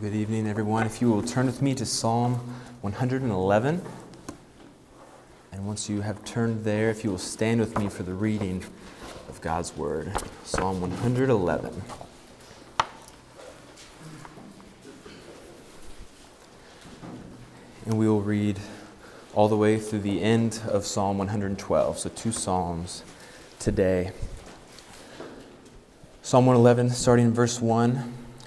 Good evening, everyone. If you will turn with me to Psalm 111. And once you have turned there, if you will stand with me for the reading of God's Word. Psalm 111. And we will read all the way through the end of Psalm 112. So two Psalms today. Psalm 111, starting in verse 1.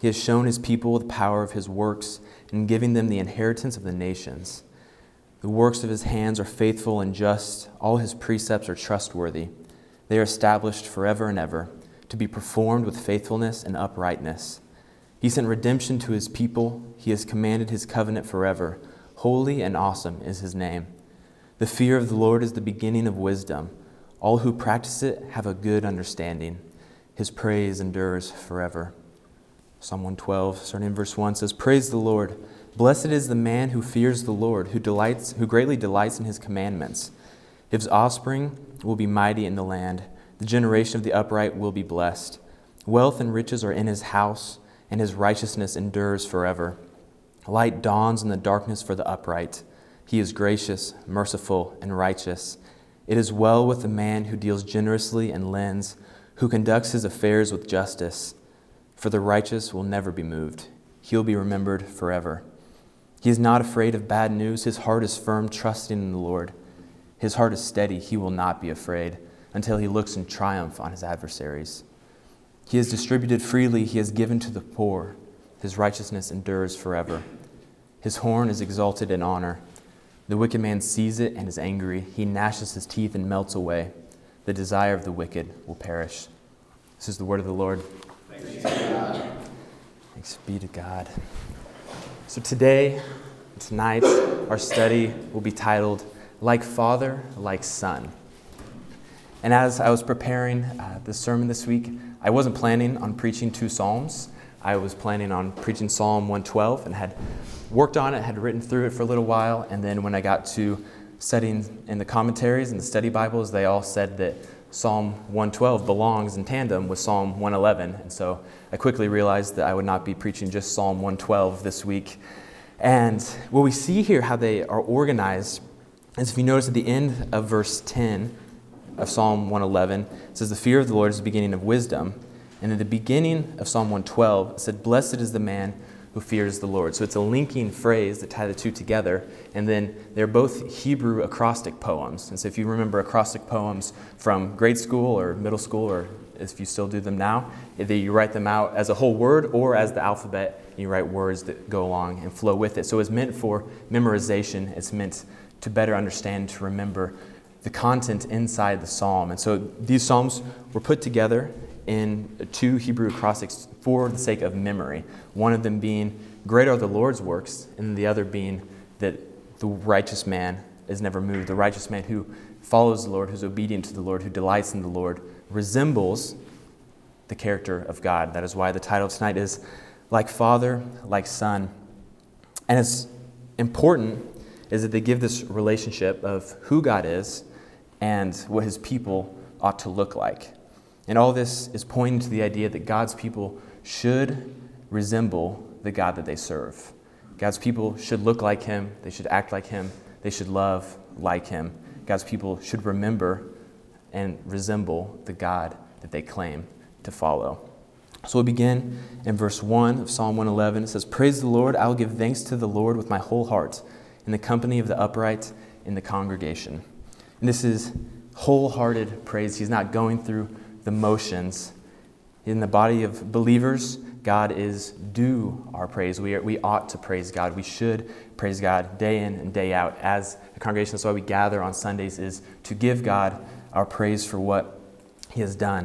He has shown his people the power of his works, in giving them the inheritance of the nations. The works of his hands are faithful and just. All his precepts are trustworthy. They are established forever and ever, to be performed with faithfulness and uprightness. He sent redemption to his people. He has commanded his covenant forever. Holy and awesome is his name. The fear of the Lord is the beginning of wisdom. All who practice it have a good understanding. His praise endures forever." Psalm 112, starting in verse 1, says, "Praise the Lord. Blessed is the man who fears the Lord, who greatly delights in his commandments. His offspring will be mighty in the land. The generation of the upright will be blessed. Wealth and riches are in his house, and his righteousness endures forever. Light dawns in the darkness for the upright. He is gracious, merciful, and righteous. It is well with the man who deals generously and lends, who conducts his affairs with justice. For the righteous will never be moved. He will be remembered forever. He is not afraid of bad news. His heart is firm, trusting in the Lord. His heart is steady. He will not be afraid until he looks in triumph on his adversaries. He has distributed freely. He has given to the poor. His righteousness endures forever. His horn is exalted in honor. The wicked man sees it and is angry. He gnashes his teeth and melts away. The desire of the wicked will perish." This is the word of the Lord. Thanks be to God. So today, tonight, our study will be titled, "Like Father, Like Son." And as I was preparing this sermon this week, I wasn't planning on preaching two psalms. I was planning on preaching Psalm 112 and had worked on it, had written through it for a little while. And then when I got to studying in the commentaries and the study Bibles, they all said that Psalm 112 belongs in tandem with Psalm 111, and so I quickly realized that I would not be preaching just Psalm 112 this week. And what we see here, how they are organized, is if you notice at the end of verse 10 of Psalm 111, it says, "The fear of the Lord is the beginning of wisdom," and at the beginning of Psalm 112, it said, "Blessed is the man who fears the Lord." So it's a linking phrase that tie the two together. And then they're both Hebrew acrostic poems. And so if you remember acrostic poems from grade school or middle school, or if you still do them now, either you write them out as a whole word or as the alphabet, and you write words that go along and flow with it. So it's meant for memorization. It's meant to better understand, to remember the content inside the psalm. And so these psalms were put together in two Hebrew acrostics for the sake of memory. One of them being, "Great are the Lord's works," and the other being that the righteous man is never moved. The righteous man who follows the Lord, who's obedient to the Lord, who delights in the Lord, resembles the character of God. That is why the title of tonight is "Like Father, Like Son." And it's important is that they give this relationship of who God is and what his people ought to look like. And all this is pointing to the idea that God's people should resemble the God that they serve. God's people should look like him. They should act like him. They should love like him. God's people should remember and resemble the God that they claim to follow. So we'll begin in verse 1 of Psalm 111. It says, "Praise the Lord. I will give thanks to the Lord with my whole heart, in the company of the upright in the congregation." And this is wholehearted praise. He's not going through the motions. In the body of believers, God is due our praise. We ought to praise God. We should praise God day in and day out as a congregation. That's why we gather on Sundays, is to give God our praise for what he has done.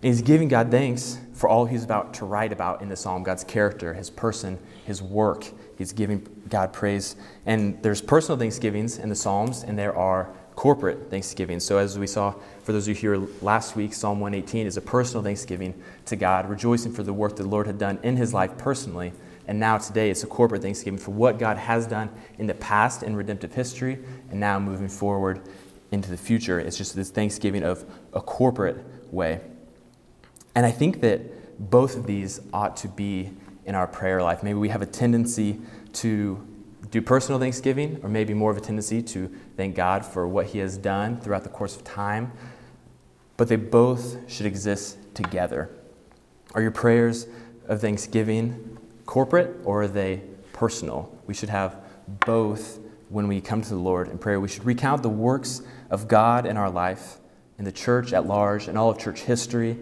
And he's giving God thanks for all he's about to write about in the psalm, God's character, his person, his work, He's giving God praise. And there's personal thanksgivings in the Psalms, and there are corporate thanksgivings. So as we saw, for those of you here last week, Psalm 118 is a personal thanksgiving to God, rejoicing for the work the Lord had done in his life personally. And now today, it's a corporate thanksgiving for what God has done in the past in redemptive history, and now moving forward into the future. It's just this thanksgiving of a corporate way. And I think that both of these ought to be in our prayer life. Maybe we have a tendency to do personal thanksgiving, or maybe more of a tendency to thank God for what he has done throughout the course of time. But they both should exist together. Are your prayers of thanksgiving corporate, or are they personal? We should have both when we come to the Lord in prayer. We should recount the works of God in our life, in the church at large, in all of church history,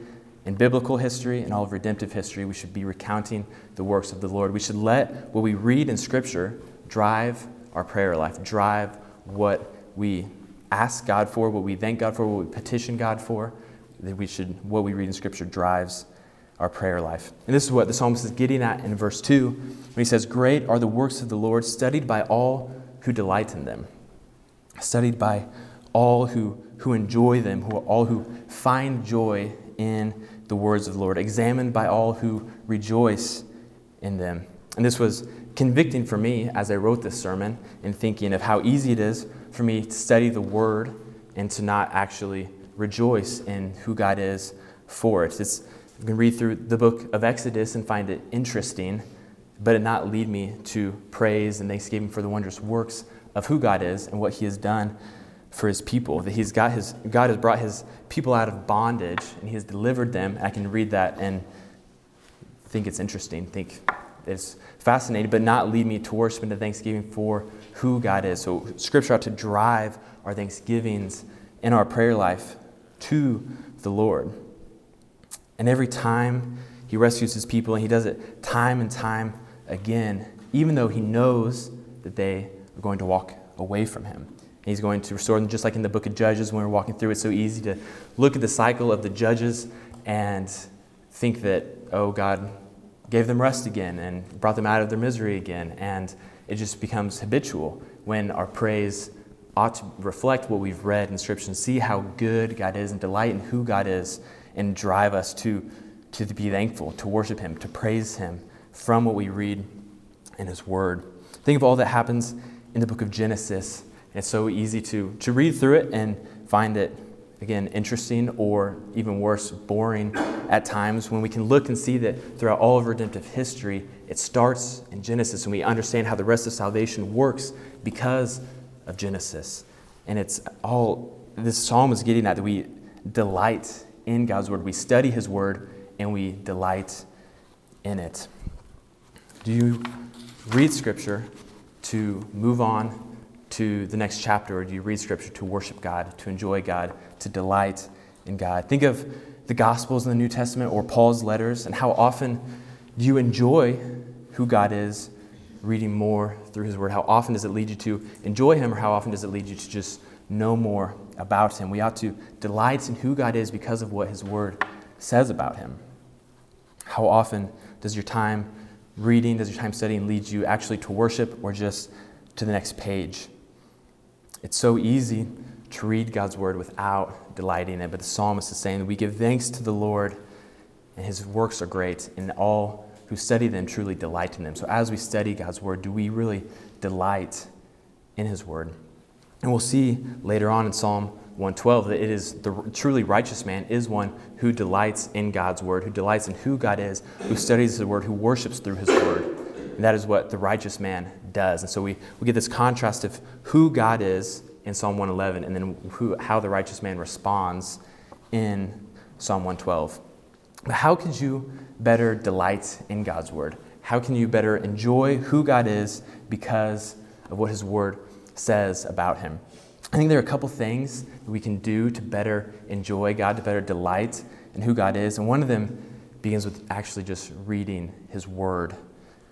in biblical history, in all of redemptive history. We should be recounting the works of the Lord. We should let what we read in Scripture drive our prayer life, drive what we ask God for, what we thank God for, what we petition God for. What we read in Scripture drives our prayer life. And this is what the psalmist is getting at in verse 2 when he says, "Great are the works of the Lord, studied by all who delight in them." Studied by all who enjoy them, all who find joy in the words of the Lord. Examined by all who rejoice in them. And this was convicting for me as I wrote this sermon, in thinking of how easy it is for me to study the Word and to not actually rejoice in who God is for it. You can read through the book of Exodus and find it interesting, but it not lead me to praise and thanksgiving for the wondrous works of who God is and what he has done for his people. That God has brought his people out of bondage and he has delivered them. I can read that and think it's interesting, think it's fascinating, but not lead me to worship and to thanksgiving for who God is. So Scripture ought to drive our thanksgivings in our prayer life to the Lord. And every time he rescues his people, and he does it time and time again, even though he knows that they are going to walk away from him. And he's going to restore them, just like in the book of Judges when we're walking through. It's so easy to look at the cycle of the judges and think that, oh, God gave them rest again and brought them out of their misery again. And it just becomes habitual, when our praise ought to reflect what we've read in Scripture and see how good God is and delight in who God is, and drive us to be thankful, to worship him, to praise him from what we read in his word. Think of all that happens in the book of Genesis. It's so easy to read through it and find it, again, interesting, or even worse, boring at times, when we can look and see that throughout all of redemptive history, it starts in Genesis, and we understand how the rest of salvation works because of Genesis. And it's all, this psalm is getting at, that we delight in God's word. We study his word and we delight in it. Do you read Scripture to move on to the next chapter, or do you read Scripture to worship God, to enjoy God, to delight in God? Think of the Gospels in the New Testament or Paul's letters, and how often do you enjoy who God is reading more through his word? How often does it lead you to enjoy him, or how often does it lead you to just know more about him? We ought to delight in who God is because of what his word says about him. How often does your time reading, does your time studying lead you actually to worship, or just to the next page? It's so easy to read God's word without delighting in it, but the psalmist is saying that we give thanks to the Lord, and his works are great, and all who study them truly delight in them. So as we study God's word, do we really delight in his word? And we'll see later on in Psalm 112 that it is the truly righteous man is one who delights in God's word, who delights in who God is, who studies the word, who worships through his word. And that is what the righteous man does. And so we get this contrast of who God is in Psalm 111, and then how the righteous man responds in Psalm 112. But how could you better delight in God's word? How can you better enjoy who God is because of what his word says about him? I think there are a couple things that we can do to better enjoy God, to better delight in who God is. And one of them begins with actually just reading his word.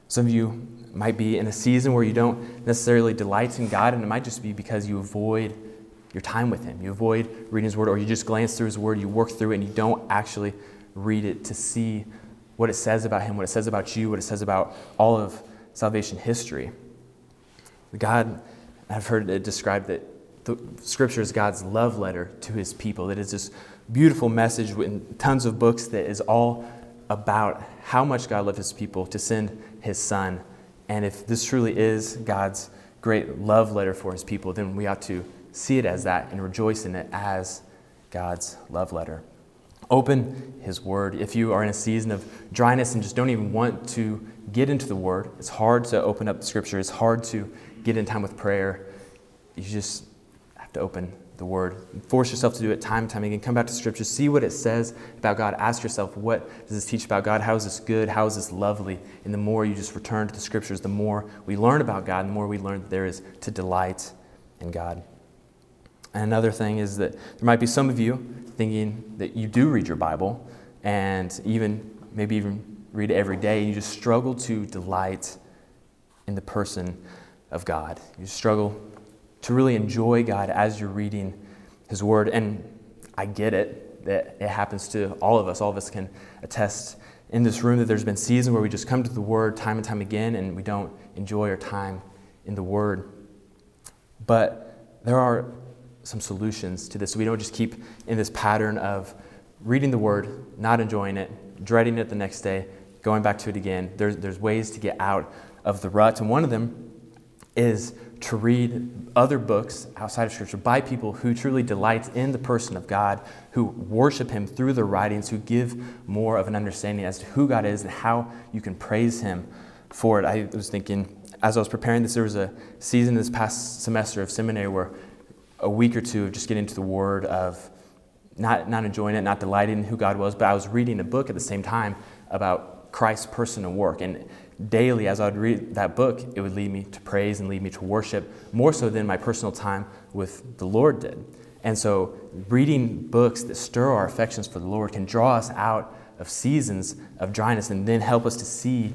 Some of you might be in a season where you don't necessarily delight in God, and it might just be because you avoid your time with him. You avoid reading his word, or you just glance through his word, you work through it, and you don't actually read it to see what it says about him, what it says about you, what it says about all of salvation history. God, I've heard it described that the Scripture is God's love letter to his people. That is this beautiful message in tons of books that is all about how much God loved his people to send his Son. And if this truly is God's great love letter for his people, then we ought to see it as that and rejoice in it as God's love letter. Open his word. If you are in a season of dryness and just don't even want to get into the word, it's hard to open up the Scripture. It's hard to get in time with prayer. You just have to open the word. Force yourself to do it time and time again. Come back to Scripture. See what it says about God. Ask yourself, what does this teach about God? How is this good? How is this lovely? And the more you just return to the Scriptures, the more we learn about God, and the more we learn that there is to delight in God. And another thing is that there might be some of you thinking that you do read your Bible and maybe even read it every day, and you just struggle to delight in the person of God. You struggle to really enjoy God as you're reading his word. And I get it, that it happens to all of us. All of us can attest in this room that there's been seasons where we just come to the word time and time again and we don't enjoy our time in the word. But there are some solutions to this. So we don't just keep in this pattern of reading the word, not enjoying it, dreading it the next day, going back to it again. There's ways to get out of the rut. And one of them is to read other books outside of Scripture by people who truly delight in the person of God, who worship him through their writings, who give more of an understanding as to who God is and how you can praise him for it. I was thinking, as I was preparing this, there was a season this past semester of seminary where a week or two of just getting into the word, of not enjoying it, not delighting in who God was, but I was reading a book at the same time about Christ's person and work. And daily, as I would read that book, it would lead me to praise and lead me to worship, more so than my personal time with the Lord did. And so reading books that stir our affections for the Lord can draw us out of seasons of dryness and then help us to see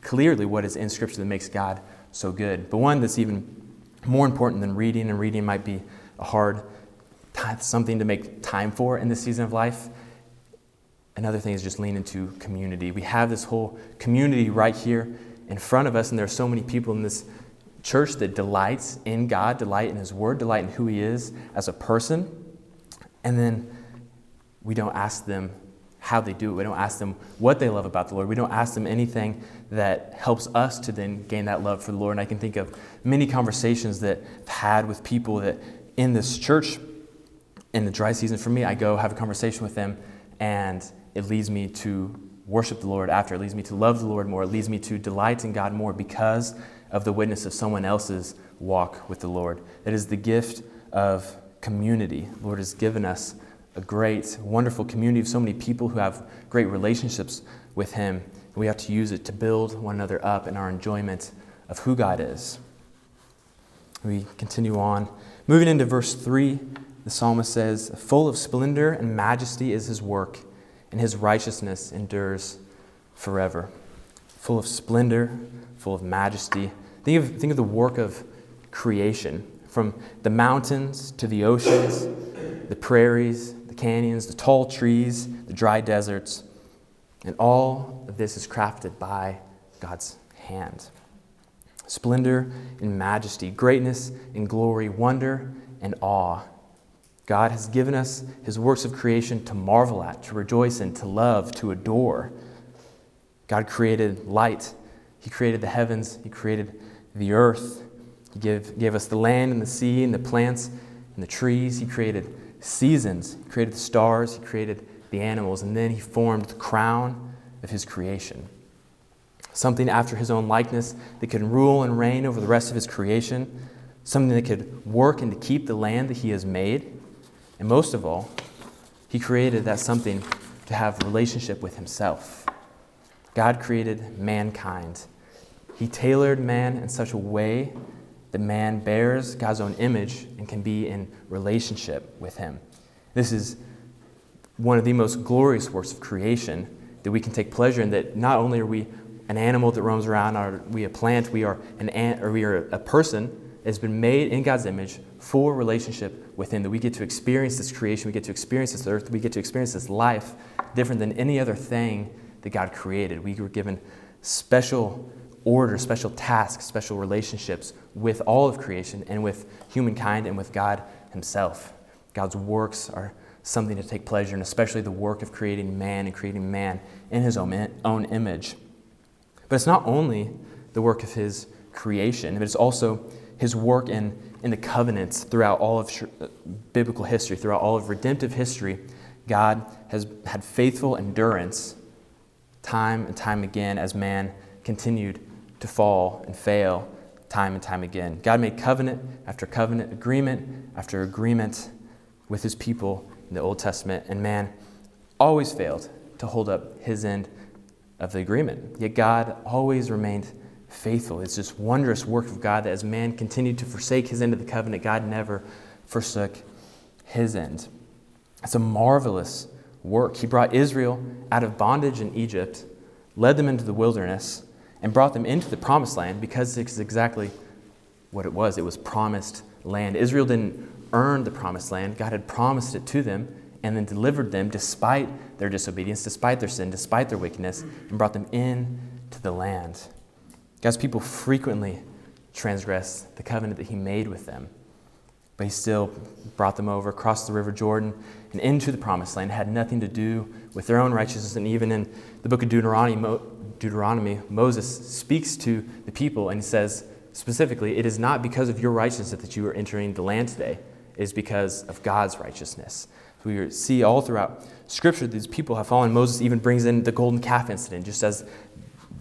clearly what is in Scripture that makes God so good. But one that's even more important than reading, and reading might be a hard something to make time for in this season of life, another thing is just lean into community. We have this whole community right here in front of us, and there are so many people in this church that delights in God, delight in his word, delight in who he is as a person. And then we don't ask them how they do it. We don't ask them what they love about the Lord. We don't ask them anything that helps us to then gain that love for the Lord. And I can think of many conversations that I've had with people that in this church, in the dry season for me, I go have a conversation with them, and it leads me to worship the Lord after. It leads me to love the Lord more. It leads me to delight in God more because of the witness of someone else's walk with the Lord. That is the gift of community. The Lord has given us a great, wonderful community of so many people who have great relationships with him. And we have to use it to build one another up in our enjoyment of who God is. We continue on. Moving into verse 3, the psalmist says, "Full of splendor and majesty is his work, and his righteousness endures forever." Full of splendor, full of majesty. Think of the work of creation, from the mountains to the oceans, the prairies, the canyons, the tall trees, the dry deserts. And all of this is crafted by God's hand. Splendor and majesty, greatness and glory, wonder and awe. God has given us his works of creation to marvel at, to rejoice in, to love, to adore. God created light. He created the heavens. He created the earth. He gave us the land and the sea and the plants and the trees. He created seasons. He created the stars. He created the animals. And then he formed the crown of his creation. Something after his own likeness that could rule and reign over the rest of his creation. Something that could work and to keep the land that he has made. And most of all, he created that something to have relationship with himself. God created mankind. He tailored man in such a way that man bears God's own image and can be in relationship with him. This is one of the most glorious works of creation that we can take pleasure in, that not only are we an animal that roams around, are we a plant, we are an ant, or we are a person has been made in God's image for relationship with him, that we get to experience this creation, we get to experience this earth, we get to experience this life different than any other thing that God created. We were given special order, special tasks, special relationships with all of creation and with humankind and with God himself. God's works are something to take pleasure in, especially the work of creating man and creating man in his own image. But it's not only the work of his creation, but it's also his work in the covenants throughout all of biblical history, throughout all of redemptive history. God has had faithful endurance time and time again as man continued to fall and fail time and time again. God made covenant after covenant, agreement after agreement with his people in the Old Testament, and man always failed to hold up his end of the agreement. Yet God always remained faithful. It's this wondrous work of God that as man continued to forsake his end of the covenant, God never forsook his end. It's a marvelous work. He brought Israel out of bondage in Egypt, led them into the wilderness, and brought them into the promised land because it's exactly what it was. It was promised land. Israel didn't earn the promised land. God had promised it to them and then delivered them despite their disobedience, despite their sin, despite their wickedness, and brought them in to the land. God's people frequently transgressed the covenant that he made with them, but he still brought them over, crossed the river Jordan, and into the promised land. It had nothing to do with their own righteousness. And even in the book of Deuteronomy, Moses speaks to the people and he says specifically, it is not because of your righteousness that you are entering the land today. It is because of God's righteousness. So we see all throughout Scripture these people have fallen. Moses even brings in the golden calf incident just as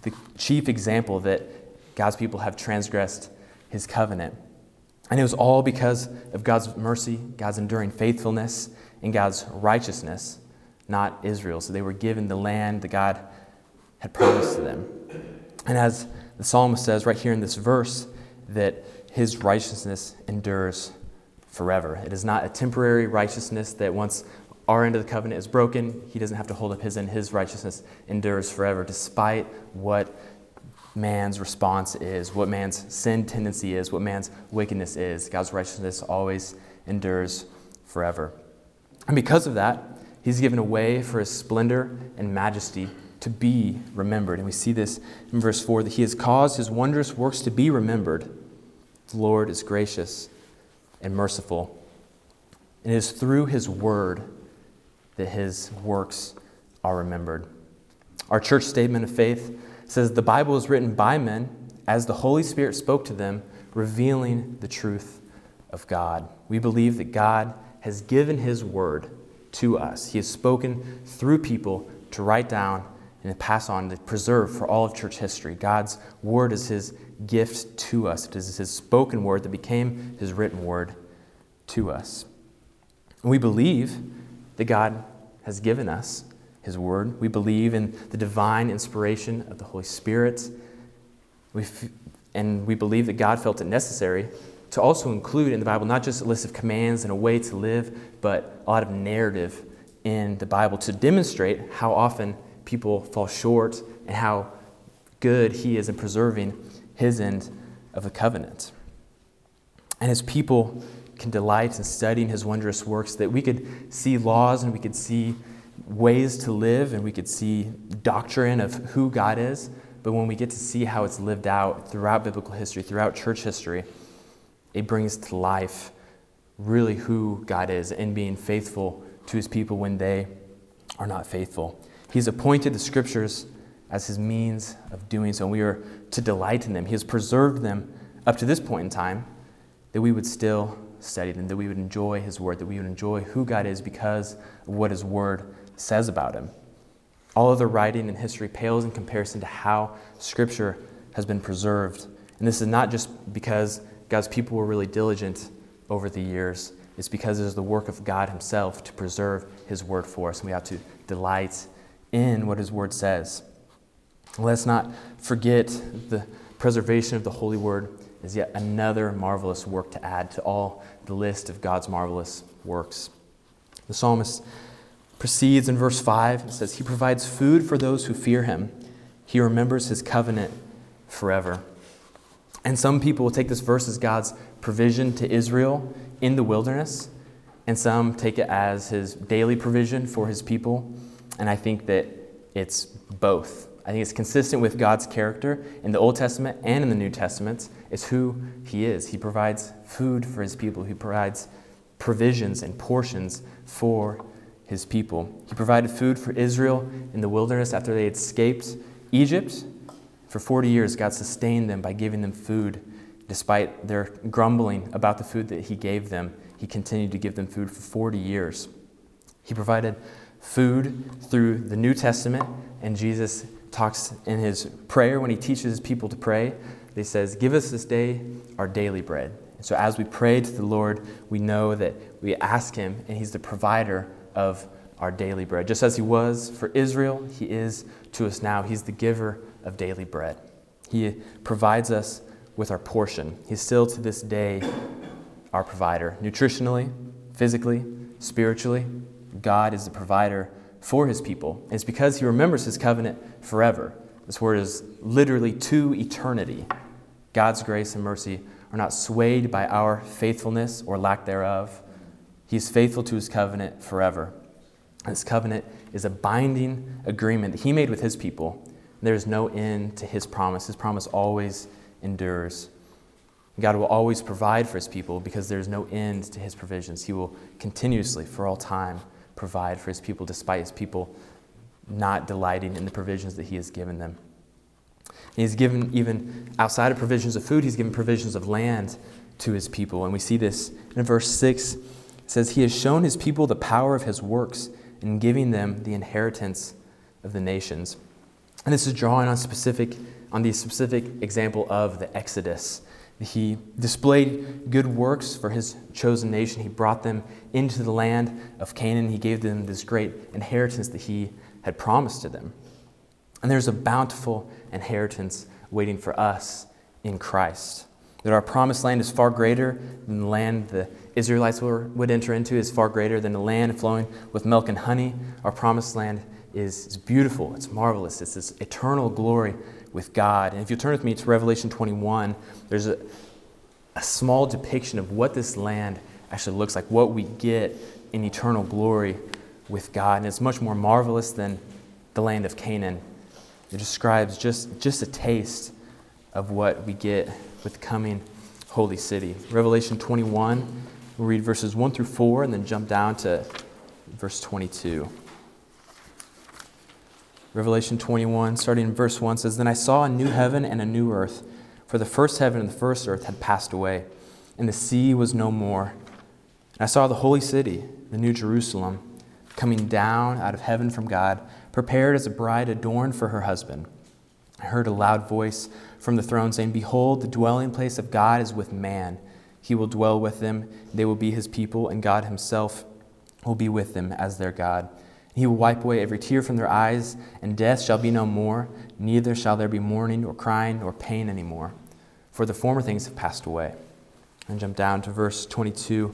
the chief example that God's people have transgressed his covenant. And it was all because of God's mercy, God's enduring faithfulness, and God's righteousness, not Israel. So they were given the land that God had promised to them. And as the psalmist says right here in this verse, that his righteousness endures forever. It is not a temporary righteousness that once our end of the covenant is broken, he doesn't have to hold up his end. His righteousness endures forever, despite what man's response is, what man's sin tendency is, what man's wickedness is. God's righteousness always endures forever. And because of that, he's given a way for his splendor and majesty to be remembered. And we see this in verse 4, that he has caused his wondrous works to be remembered. The Lord is gracious and merciful. And it is through his word that his works are remembered. Our church statement of faith says the Bible is written by men as the Holy Spirit spoke to them, revealing the truth of God. We believe that God has given his word to us. He has spoken through people to write down and to pass on, to preserve for all of church history. God's word is his gift to us. It is his spoken word that became his written word to us. And we believe that God has given us his word. We believe in the divine inspiration of the Holy Spirit. And we believe that God felt it necessary to also include in the Bible not just a list of commands and a way to live, but a lot of narrative in the Bible to demonstrate how often people fall short and how good he is in preserving his end of the covenant. And his people can delight in studying his wondrous works, that we could see laws and we could see ways to live, and we could see doctrine of who God is, but when we get to see how it's lived out throughout biblical history, throughout church history, it brings to life really who God is in being faithful to his people when they are not faithful. He's appointed the scriptures as his means of doing so, and we are to delight in them. He has preserved them up to this point in time that we would still study them, that we would enjoy his word, that we would enjoy who God is because of what his word says about him. All other writing and history pales in comparison to how Scripture has been preserved. And this is not just because God's people were really diligent over the years. It's because it is the work of God himself to preserve his word for us. And we ought to delight in what his word says. Let's not forget the preservation of the holy word is yet another marvelous work to add to all the list of God's marvelous works. The psalmist proceeds in verse 5 and says, he provides food for those who fear him. He remembers his covenant forever. And some people will take this verse as God's provision to Israel in the wilderness, and some take it as his daily provision for his people. And I think that it's both. I think it's consistent with God's character in the Old Testament and in the New Testament. It's who he is. He provides food for his people. He provides provisions and portions for his people. He provided food for Israel in the wilderness after they had escaped Egypt. For 40 years, God sustained them by giving them food. Despite their grumbling about the food that he gave them, he continued to give them food for 40 years. He provided food through the New Testament, and Jesus talks in his prayer when he teaches his people to pray. He says, "Give us this day our daily bread." And so as we pray to the Lord, we know that we ask him, and he's the provider of our daily bread. Just as he was for Israel, he is to us now. He's the giver of daily bread. He provides us with our portion. He's still to this day our provider. Nutritionally, physically, spiritually, God is the provider for his people. And it's because he remembers his covenant forever. This word is literally to eternity. God's grace and mercy are not swayed by our faithfulness or lack thereof. He's faithful to his covenant forever. This covenant is a binding agreement that he made with his people. There is no end to his promise. His promise always endures. God will always provide for his people because there's no end to his provisions. He will continuously, for all time, provide for his people despite his people not delighting in the provisions that he has given them. And he's given, even outside of provisions of food, he's given provisions of land to his people. And we see this in verse 6. It says, "He has shown his people the power of his works in giving them the inheritance of the nations." And this is drawing on the specific example of the Exodus. He displayed good works for his chosen nation. He brought them into the land of Canaan. He gave them this great inheritance that he had promised to them. And there's a bountiful inheritance waiting for us in Christ. That our promised land is far greater than the land the Israelites would enter into, is far greater than the land flowing with milk and honey. Our promised land is beautiful, it's marvelous, it's this eternal glory with God. And if you turn with me to Revelation 21, there's a small depiction of what this land actually looks like, what we get in eternal glory with God. And it's much more marvelous than the land of Canaan. It describes just a taste of what we get with the coming holy city. Revelation 21, we'll read verses 1 through 4 and then jump down to verse 22. Revelation 21, starting in verse 1, says, "Then I saw a new heaven and a new earth, for the first heaven and the first earth had passed away, and the sea was no more. And I saw the holy city, the new Jerusalem, coming down out of heaven from God, prepared as a bride adorned for her husband. I heard a loud voice from the throne saying, 'Behold, the dwelling place of God is with man. He will dwell with them, they will be his people, and God himself will be with them as their God. He will wipe away every tear from their eyes, and death shall be no more. Neither shall there be mourning, or crying, or pain anymore, for the former things have passed away.'" And jump down to verse 22.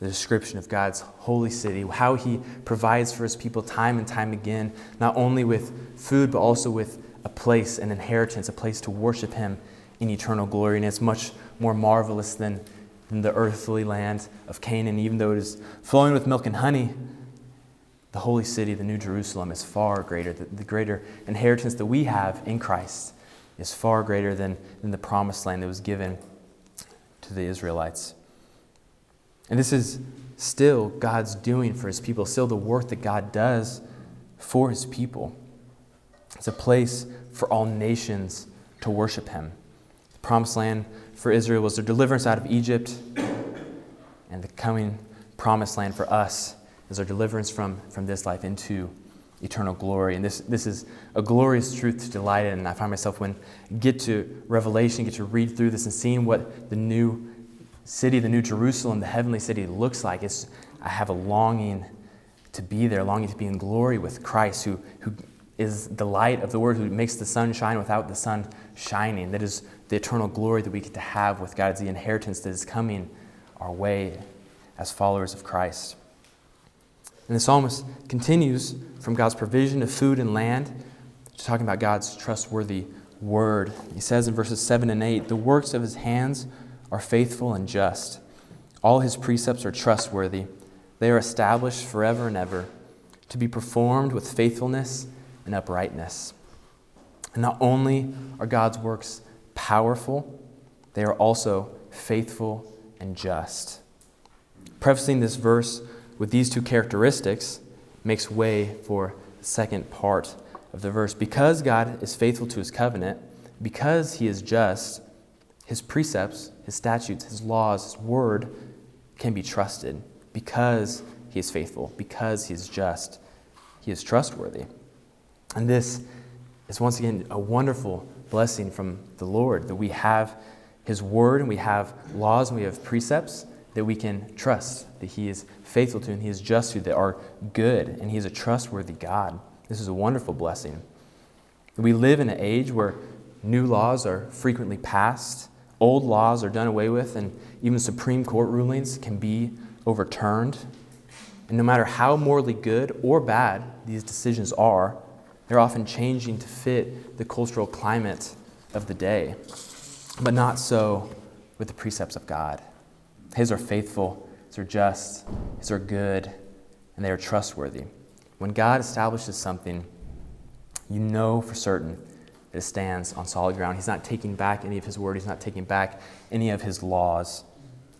the description of God's holy city, how he provides for his people time and time again, not only with food, but also with a place, an inheritance, a place to worship him in eternal glory. And it's much more marvelous than the earthly land of Canaan, even though it is flowing with milk and honey. The holy city, the new Jerusalem, is far greater. The greater inheritance that we have in Christ is far greater than the promised land that was given to the Israelites. And this is still God's doing for his people, still the work that God does for his people. It's a place for all nations to worship him. The promised land for Israel was their deliverance out of Egypt, and the coming promised land for us is our deliverance from this life into eternal glory. And this is a glorious truth to delight in. And I find myself, when I get to Revelation, get to read through this and seeing what the new city, the new Jerusalem, the heavenly city looks like, I have a longing to be there, longing to be in glory with Christ, who is the light of the Word, who makes the sun shine without the sun shining. That is the eternal glory that we get to have with God. It's the inheritance that is coming our way as followers of Christ. And the psalmist continues from God's provision of food and land to talking about God's trustworthy word. He says in verses 7 and 8, "The works of his hands are faithful and just. All his precepts are trustworthy. They are established forever and ever, to be performed with faithfulness and uprightness." And not only are God's works powerful, they are also faithful and just. Prefacing this verse with these two characteristics makes way for the second part of the verse. Because God is faithful to his covenant, because he is just, his precepts, his statutes, his laws, his word can be trusted. Because he is faithful, because he is just, he is trustworthy. And this is once again a wonderful blessing from the Lord, that we have his word and we have laws and we have precepts that we can trust, that he is faithful to and he is just to, that are good, and he is a trustworthy God. This is a wonderful blessing. We live in an age where new laws are frequently passed, old laws are done away with, and even Supreme Court rulings can be overturned. And no matter how morally good or bad these decisions are, they're often changing to fit the cultural climate of the day. But not so with the precepts of God. His are faithful, his are just, his are good, and they are trustworthy. When God establishes something, you know for certain that it stands on solid ground. He's not taking back any of his word. He's not taking back any of his laws.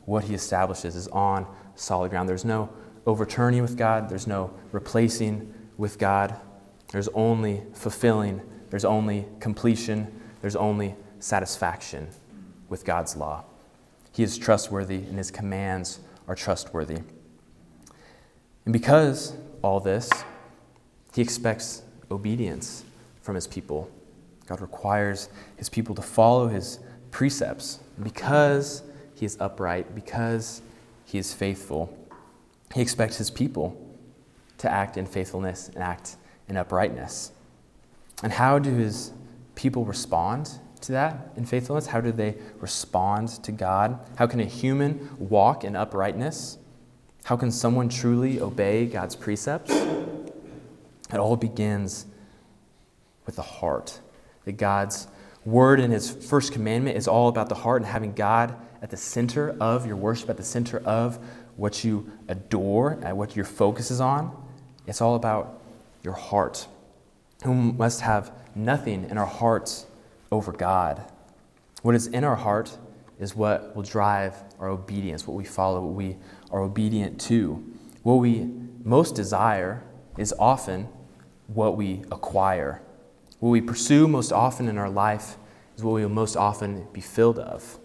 What he establishes is on solid ground. There's no overturning with God. There's no replacing with God. There's only fulfilling. There's only completion. There's only satisfaction with God's law. He is trustworthy, and his commands are trustworthy. And because all this, he expects obedience from his people. God requires his people to follow his precepts. Because he is upright, because he is faithful, he expects his people to act in faithfulness and act in uprightness. And how do his people respond to that in faithfulness? How do they respond to God? How can a human walk in uprightness? How can someone truly obey God's precepts? It all begins with the heart. That God's word and his first commandment is all about the heart, and having God at the center of your worship, at the center of what you adore, at what your focus is on. It's all about your heart. We must have nothing in our hearts over God. What is in our heart is what will drive our obedience, what we follow, what we are obedient to. What we most desire is often what we acquire. What we pursue most often in our life is what we will most often be filled of.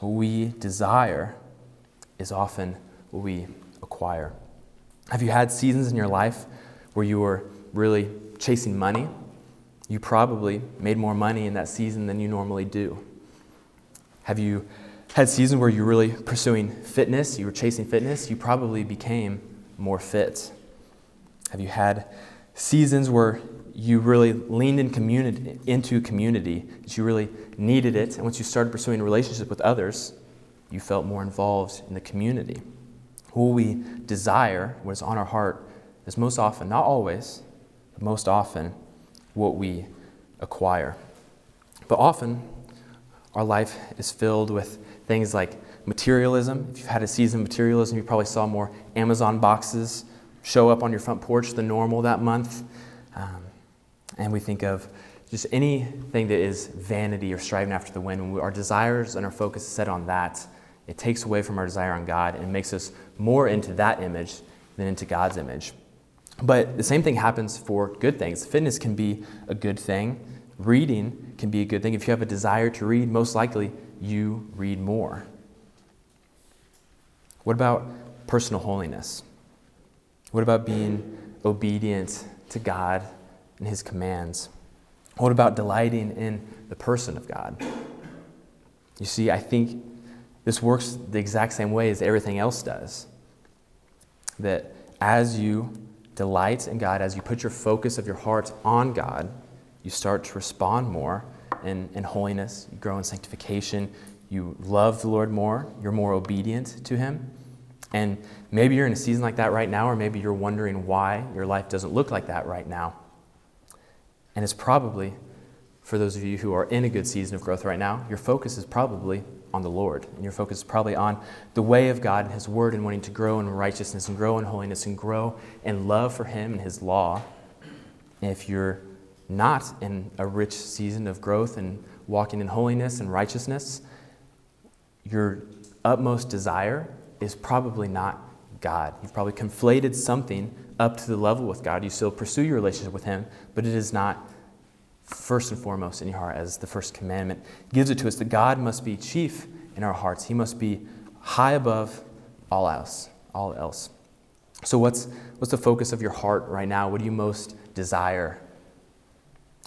What we desire is often what we acquire. Have you had seasons in your life where you were really chasing money? You probably made more money in that season than you normally do. Have you had seasons where you're really pursuing fitness, you were chasing fitness? You probably became more fit. Have you had seasons where you really leaned into community, that you really needed it, and once you started pursuing relationships with others, you felt more involved in the community? What we desire, what is on our heart, is most often, not always, but most often, what we acquire. But often, our life is filled with things like materialism. If you've had a season of materialism, you probably saw more Amazon boxes show up on your front porch than normal that month. And we think of just anything that is vanity or striving after the wind. When our desires and our focus is set on that, it takes away from our desire on God and makes us more into that image than into God's image. But the same thing happens for good things. Fitness can be a good thing. Reading can be a good thing. If you have a desire to read, most likely you read more. What about personal holiness? What about being obedient to God and his commands? What about delighting in the person of God? You see, I think this works the exact same way as everything else does. That as you delight in God, as you put your focus of your heart on God, you start to respond more in holiness, you grow in sanctification, you love the Lord more, you're more obedient to Him. And maybe you're in a season like that right now, or maybe you're wondering why your life doesn't look like that right now. And it's probably, for those of you who are in a good season of growth right now, your focus is probably on the Lord, and your focus is probably on the way of God and His Word and wanting to grow in righteousness and grow in holiness and grow in love for Him and His law. And if you're not in a rich season of growth and walking in holiness and righteousness, your utmost desire is probably not God. You've probably conflated something up to the level with God. You still pursue your relationship with Him, but it is not first and foremost in your heart, as the first commandment gives it to us, that God must be chief in our hearts. He must be high above all else. So what's the focus of your heart right now? What do you most desire?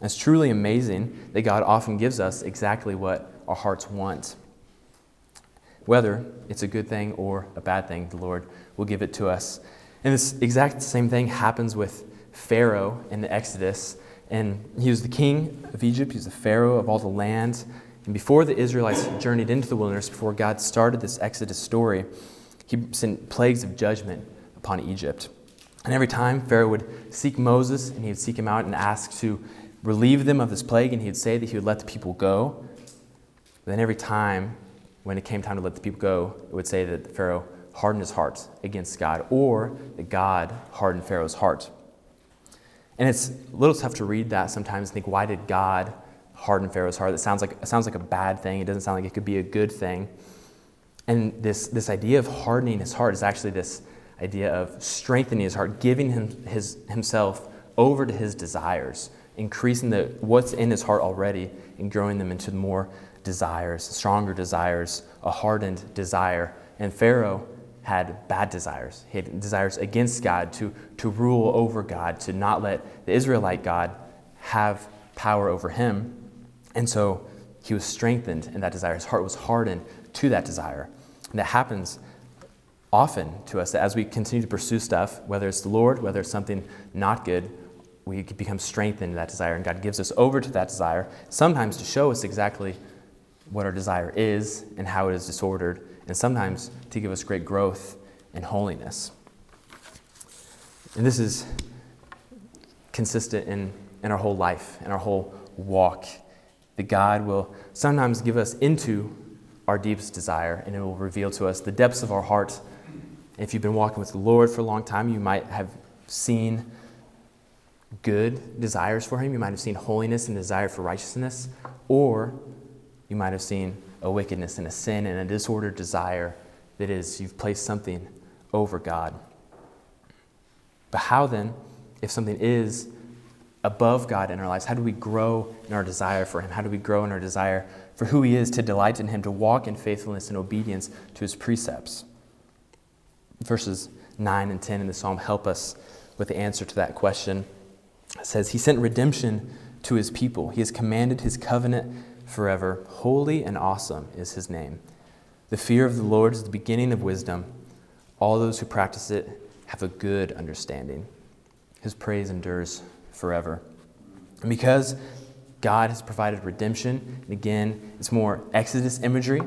It's truly amazing that God often gives us exactly what our hearts want. Whether it's a good thing or a bad thing, the Lord will give it to us. And this exact same thing happens with Pharaoh in the Exodus. And he was the king of Egypt. He was the Pharaoh of all the land. And before the Israelites journeyed into the wilderness, before God started this Exodus story, He sent plagues of judgment upon Egypt. And every time Pharaoh would seek Moses, and he would seek him out and ask to relieve them of this plague, and he would say that he would let the people go. But then every time when it came time to let the people go, it would say that Pharaoh hardened his heart against God, or that God hardened Pharaoh's heart. And it's a little tough to read that sometimes and think, why did God harden Pharaoh's heart? That sounds like a bad thing. It doesn't sound like it could be a good thing. And this idea of hardening his heart is actually this idea of strengthening his heart, giving himself over to his desires, increasing what's in his heart already and growing them into more desires, stronger desires, a hardened desire. And Pharaoh had bad desires. He had desires against God, to rule over God, to not let the Israelite God have power over him. And so he was strengthened in that desire. His heart was hardened to that desire. And that happens often to us, that as we continue to pursue stuff, whether it's the Lord, whether it's something not good, we become strengthened in that desire, and God gives us over to that desire, sometimes to show us exactly what our desire is and how it is disordered, and sometimes to give us great growth and holiness. And this is consistent in our whole life, in our whole walk, that God will sometimes give us into our deepest desire, and it will reveal to us the depths of our heart. If you've been walking with the Lord for a long time, you might have seen good desires for Him. You might have seen holiness and desire for righteousness, or you might have seen a wickedness and a sin and a disordered desire, that is, you've placed something over God. But how then, if something is above God in our lives, how do we grow in our desire for Him? How do we grow in our desire for who He is, to delight in Him, to walk in faithfulness and obedience to His precepts? Verses 9 and 10 in the psalm help us with the answer to that question. It says, He sent redemption to His people. He has commanded His covenant forever. Holy and awesome is His name. The fear of the Lord is the beginning of wisdom. All those who practice it have a good understanding. His praise endures forever. And because God has provided redemption, and again, it's more Exodus imagery,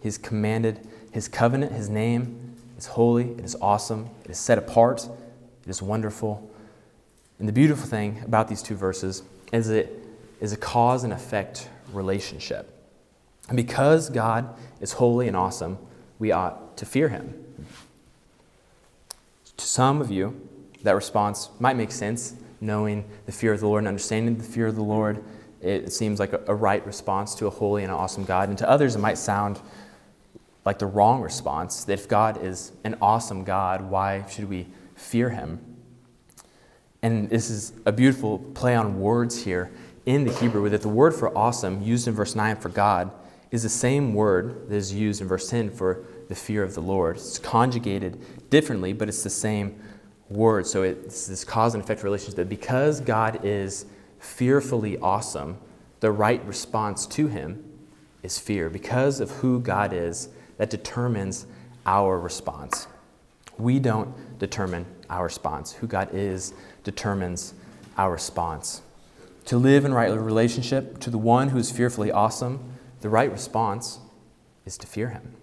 He's commanded His covenant, His name is holy, it is awesome, it is set apart, it is wonderful. And the beautiful thing about these two verses is it is a cause and effect relationship. And because God is holy and awesome, we ought to fear Him. To some of you, that response might make sense, knowing the fear of the Lord and understanding the fear of the Lord. It seems like a right response to a holy and an awesome God. And to others, it might sound like the wrong response, that if God is an awesome God, why should we fear Him? And this is a beautiful play on words here in the Hebrew, that the word for awesome used in verse 9 for God is the same word that is used in verse 10 for the fear of the Lord. It's conjugated differently, but it's the same word. So it's this cause and effect relationship, that because God is fearfully awesome, the right response to Him is fear. Because of who God is, that determines our response. We don't determine our response. Who God is determines our response. to live in right relationship to the one who is fearfully awesome, the right response is to fear him.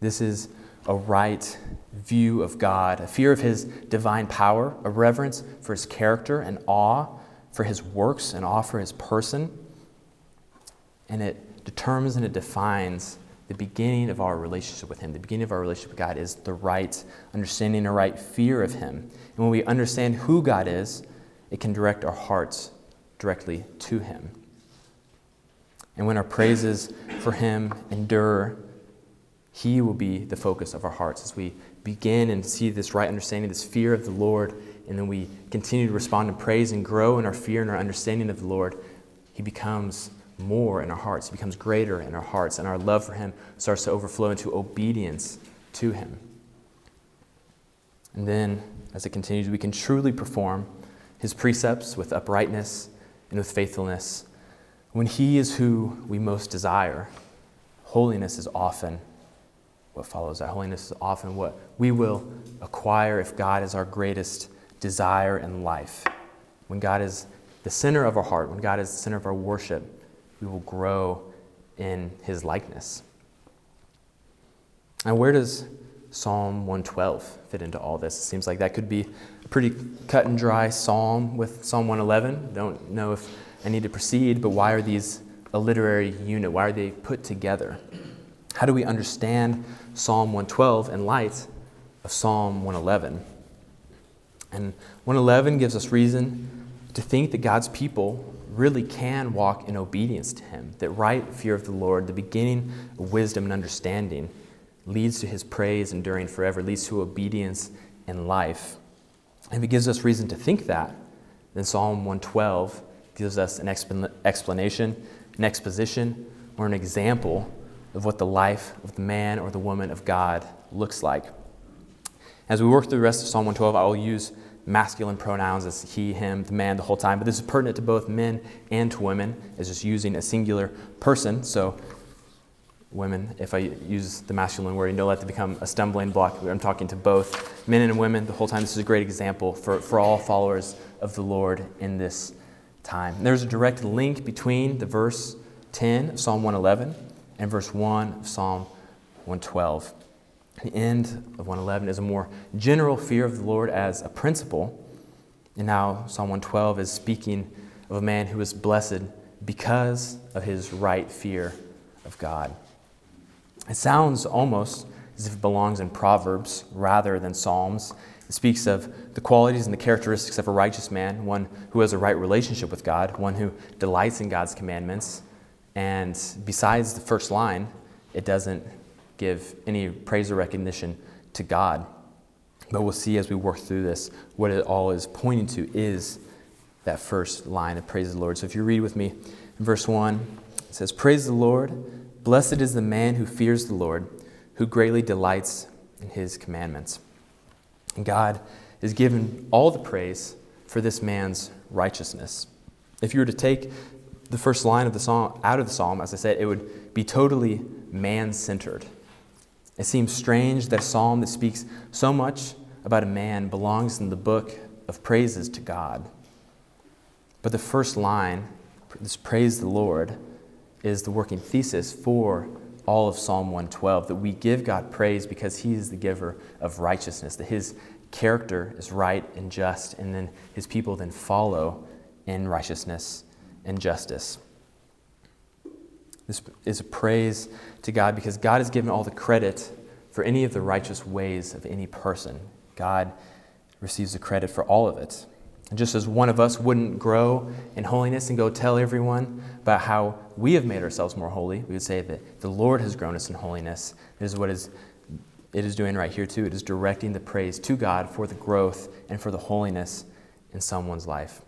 This is a right view of God, a fear of his divine power, a reverence for his character, an awe for his works, an awe for his person. And it determines and it defines the beginning of our relationship with him. The beginning of our relationship with God is the right understanding, a right fear of him. And when we understand who God is, it can direct our hearts directly to him. And when our praises for him endure, he will be the focus of our hearts as we begin and see this right understanding, this fear of the Lord, and then we continue to respond in praise and grow in our fear and our understanding of the Lord. He becomes more in our hearts. He becomes greater in our hearts, and our love for him starts to overflow into obedience to him. And then, as it continues, we can truly perform his precepts with uprightness and with faithfulness. When he is who we most desire, holiness is often what follows that. Holiness is often what we will acquire if God is our greatest desire in life. When God is the center of our heart, when God is the center of our worship, we will grow in his likeness. And where does Psalm 112 fit into all this? It seems like that could be a pretty cut and dry psalm with Psalm 111. Don't know if I need to proceed, but why are these a literary unit? Why are they put together? How do we understand Psalm 112 in light of Psalm 111? And 111 gives us reason to think that God's people really can walk in obedience to him, that right fear of the Lord, the beginning of wisdom and understanding, leads to his praise enduring forever, leads to obedience in life. And if it gives us reason to think that, then Psalm 112 gives us an explanation, an exposition, or an example of what the life of the man or the woman of God looks like. As we work through the rest of Psalm 112, I will use masculine pronouns as he, him, the man the whole time, but this is pertinent to both men and to women. It's just using a singular person. So women, if I use the masculine wording, don't let that become a stumbling block. I'm talking to both men and women the whole time. This is a great example for all followers of the Lord in this time. And there's a direct link between the verse 10 of Psalm 111 and verse 1 of Psalm 112. The end of 111 is a more general fear of the Lord as a principle. And now Psalm 112 is speaking of a man who is blessed because of his right fear of God. It sounds almost as if it belongs in Proverbs rather than Psalms. It speaks of the qualities and the characteristics of a righteous man, one who has a right relationship with God, one who delights in God's commandments. And besides the first line, it doesn't give any praise or recognition to God. But we'll see as we work through this what it all is pointing to is that first line of praise the Lord. So if you read with me in verse 1, it says, "Praise the Lord, blessed is the man who fears the Lord, who greatly delights in his commandments." And God is given all the praise for this man's righteousness. If you were to take the first line of the psalm out of the psalm, as I said, it would be totally man-centered. It seems strange that a psalm that speaks so much about a man belongs in the book of praises to God. But the first line, this praise the Lord, is the working thesis for all of Psalm 112, that we give God praise because he is the giver of righteousness, that his character is right and just, and then his people then follow in righteousness and justice. This is a praise to God because God has given all the credit for any of the righteous ways of any person. God receives the credit for all of it. And just as one of us wouldn't grow in holiness and go tell everyone about how we have made ourselves more holy, we would say that the Lord has grown us in holiness. This is what it is doing right here too. It is directing the praise to God for the growth and for the holiness in someone's life.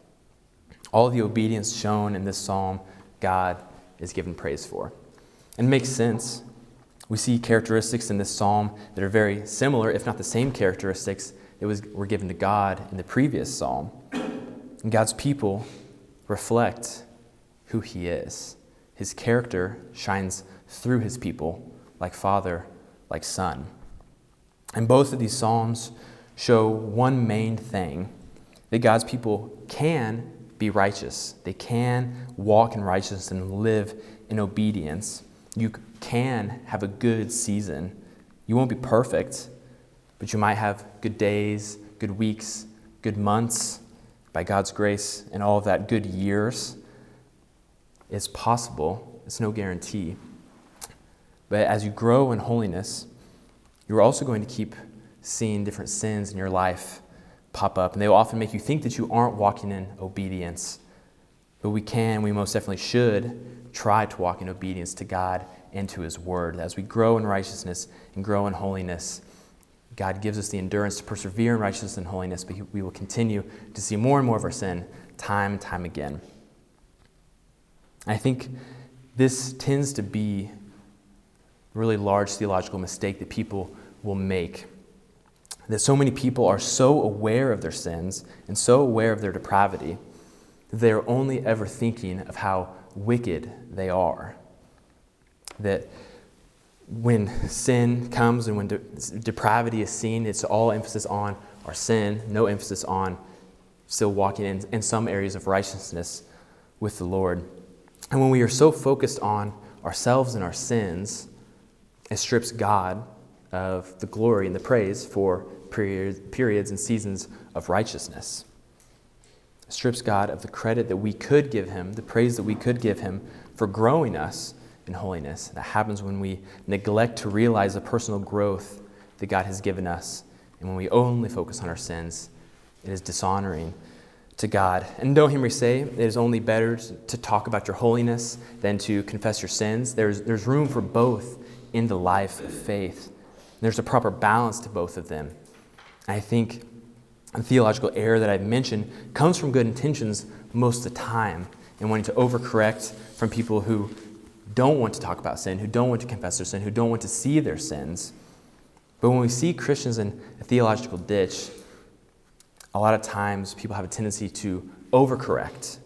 All the obedience shown in this psalm, God is given praise for. And it makes sense. We see characteristics in this psalm that are very similar, if not the same characteristics that were given to God in the previous psalm. And God's people reflect who he is. His character shines through his people, like Father, like Son. And both of these psalms show one main thing, that God's people can be righteous. They can walk in righteousness and live in obedience. You can have a good season. You won't be perfect, but you might have good days, good weeks, good months, by God's grace, and all of that, good years. It's possible. It's no guarantee. But as you grow in holiness, you're also going to keep seeing different sins in your life pop up, and they will often make you think that you aren't walking in obedience. But we most definitely should try to walk in obedience to God and to His Word. As we grow in righteousness and grow in holiness, God gives us the endurance to persevere in righteousness and holiness, but we will continue to see more and more of our sin time and time again. I think this tends to be a really large theological mistake that people will make. That so many people are so aware of their sins and so aware of their depravity that they are only ever thinking of how wicked they are. That when sin comes and when depravity is seen, it's all emphasis on our sin, no emphasis on still walking in some areas of righteousness with the Lord. And when we are so focused on ourselves and our sins, it strips God of the glory and the praise for periods and seasons of righteousness. It strips God of the credit that we could give Him, the praise that we could give Him for growing us in holiness. That happens when we neglect to realize the personal growth that God has given us. And when we only focus on our sins, it is dishonoring to God. And don't hear me say, it is only better to talk about your holiness than to confess your sins. There's room for both in the life of faith. There's a proper balance to both of them. I think the theological error that I've mentioned comes from good intentions most of the time, and wanting to overcorrect from people who don't want to talk about sin, who don't want to confess their sin, who don't want to see their sins. But when we see Christians in a theological ditch, a lot of times people have a tendency to overcorrect.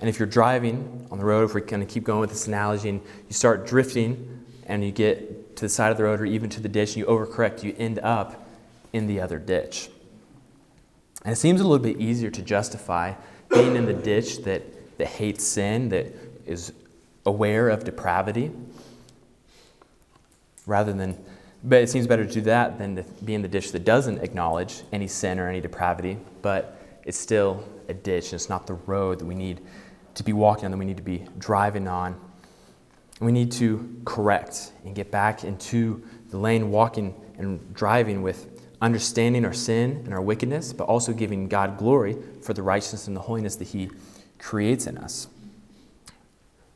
And if you're driving on the road, if we're going to keep going with this analogy, and you start drifting and you get to the side of the road or even to the ditch, and you overcorrect, you end up in the other ditch. And it seems a little bit easier to justify being in the ditch that hates sin, that is aware of depravity, but it seems better to do that than to be in the ditch that doesn't acknowledge any sin or any depravity, but it's still a ditch, and it's not the road that we need to be walking on, that we need to be driving on. We need to correct and get back into the lane, walking and driving with understanding our sin and our wickedness, but also giving God glory for the righteousness and the holiness that He creates in us.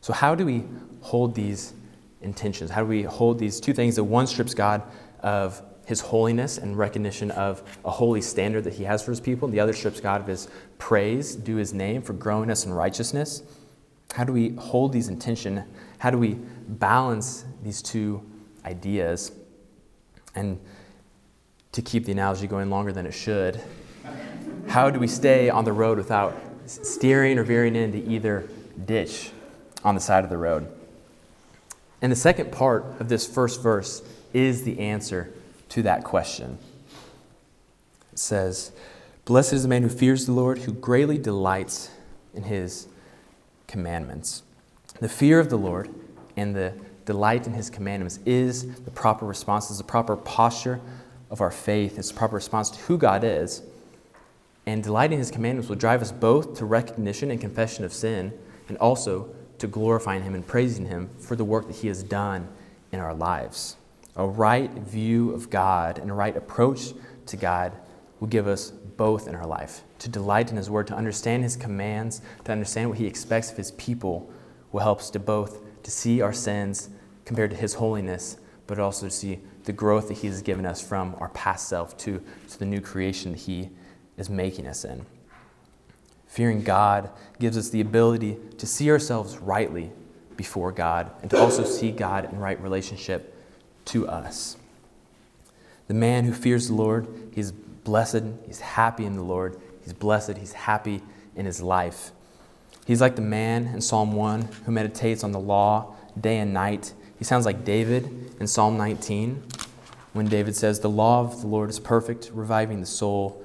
So how do we hold these intentions? How do we hold these two things? That one strips God of His holiness and recognition of a holy standard that He has for His people, and the other strips God of His praise, due His name, for growing us in righteousness. How do we hold these in tension? How do we balance these two ideas? And to keep the analogy going longer than it should, how do we stay on the road without steering or veering into either ditch on the side of the road? And the second part of this first verse is the answer to that question. It says, "Blessed is the man who fears the Lord, who greatly delights in His commandments." The fear of the Lord and the delight in His commandments is the proper response, is the proper posture of our faith, is the proper response to who God is. And delight in His commandments will drive us both to recognition and confession of sin, and also to glorifying Him and praising Him for the work that He has done in our lives. A right view of God and a right approach to God will give us both in our life. To delight in His Word, to understand His commands, to understand what He expects of His people, will help us to both to see our sins compared to His holiness, but also to see the growth that He has given us from our past self to the new creation that He is making us in. Fearing God gives us the ability to see ourselves rightly before God, and to also see God in right relationship to us. The man who fears the Lord, he's blessed, he's happy in the Lord, he's blessed, he's happy in his life. He's like the man in Psalm 1 who meditates on the law day and night. He sounds like David in Psalm 19 when David says, "The law of the Lord is perfect, reviving the soul.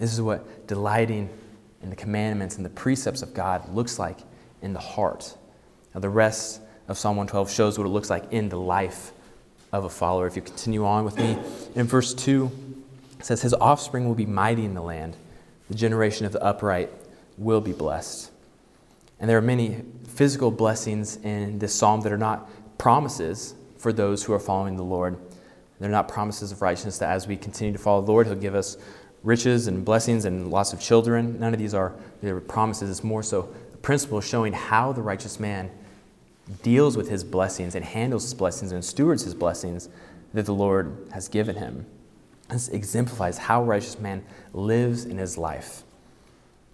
This is what delighting in the commandments and the precepts of God looks like in the heart. Now, the rest of Psalm 112 shows what it looks like in the life of a follower. If you continue on with me, in verse 2, it says, his offspring will be mighty in the land. The generation of the upright will be blessed. And there are many physical blessings in this psalm that are not promises for those who are following the Lord. They're not promises of righteousness that as we continue to follow the Lord, he'll give us riches and blessings and lots of children. None of these are promises. It's more so a principle showing how the righteous man deals with his blessings and handles his blessings and stewards his blessings that the Lord has given him. This exemplifies how righteous man lives in his life.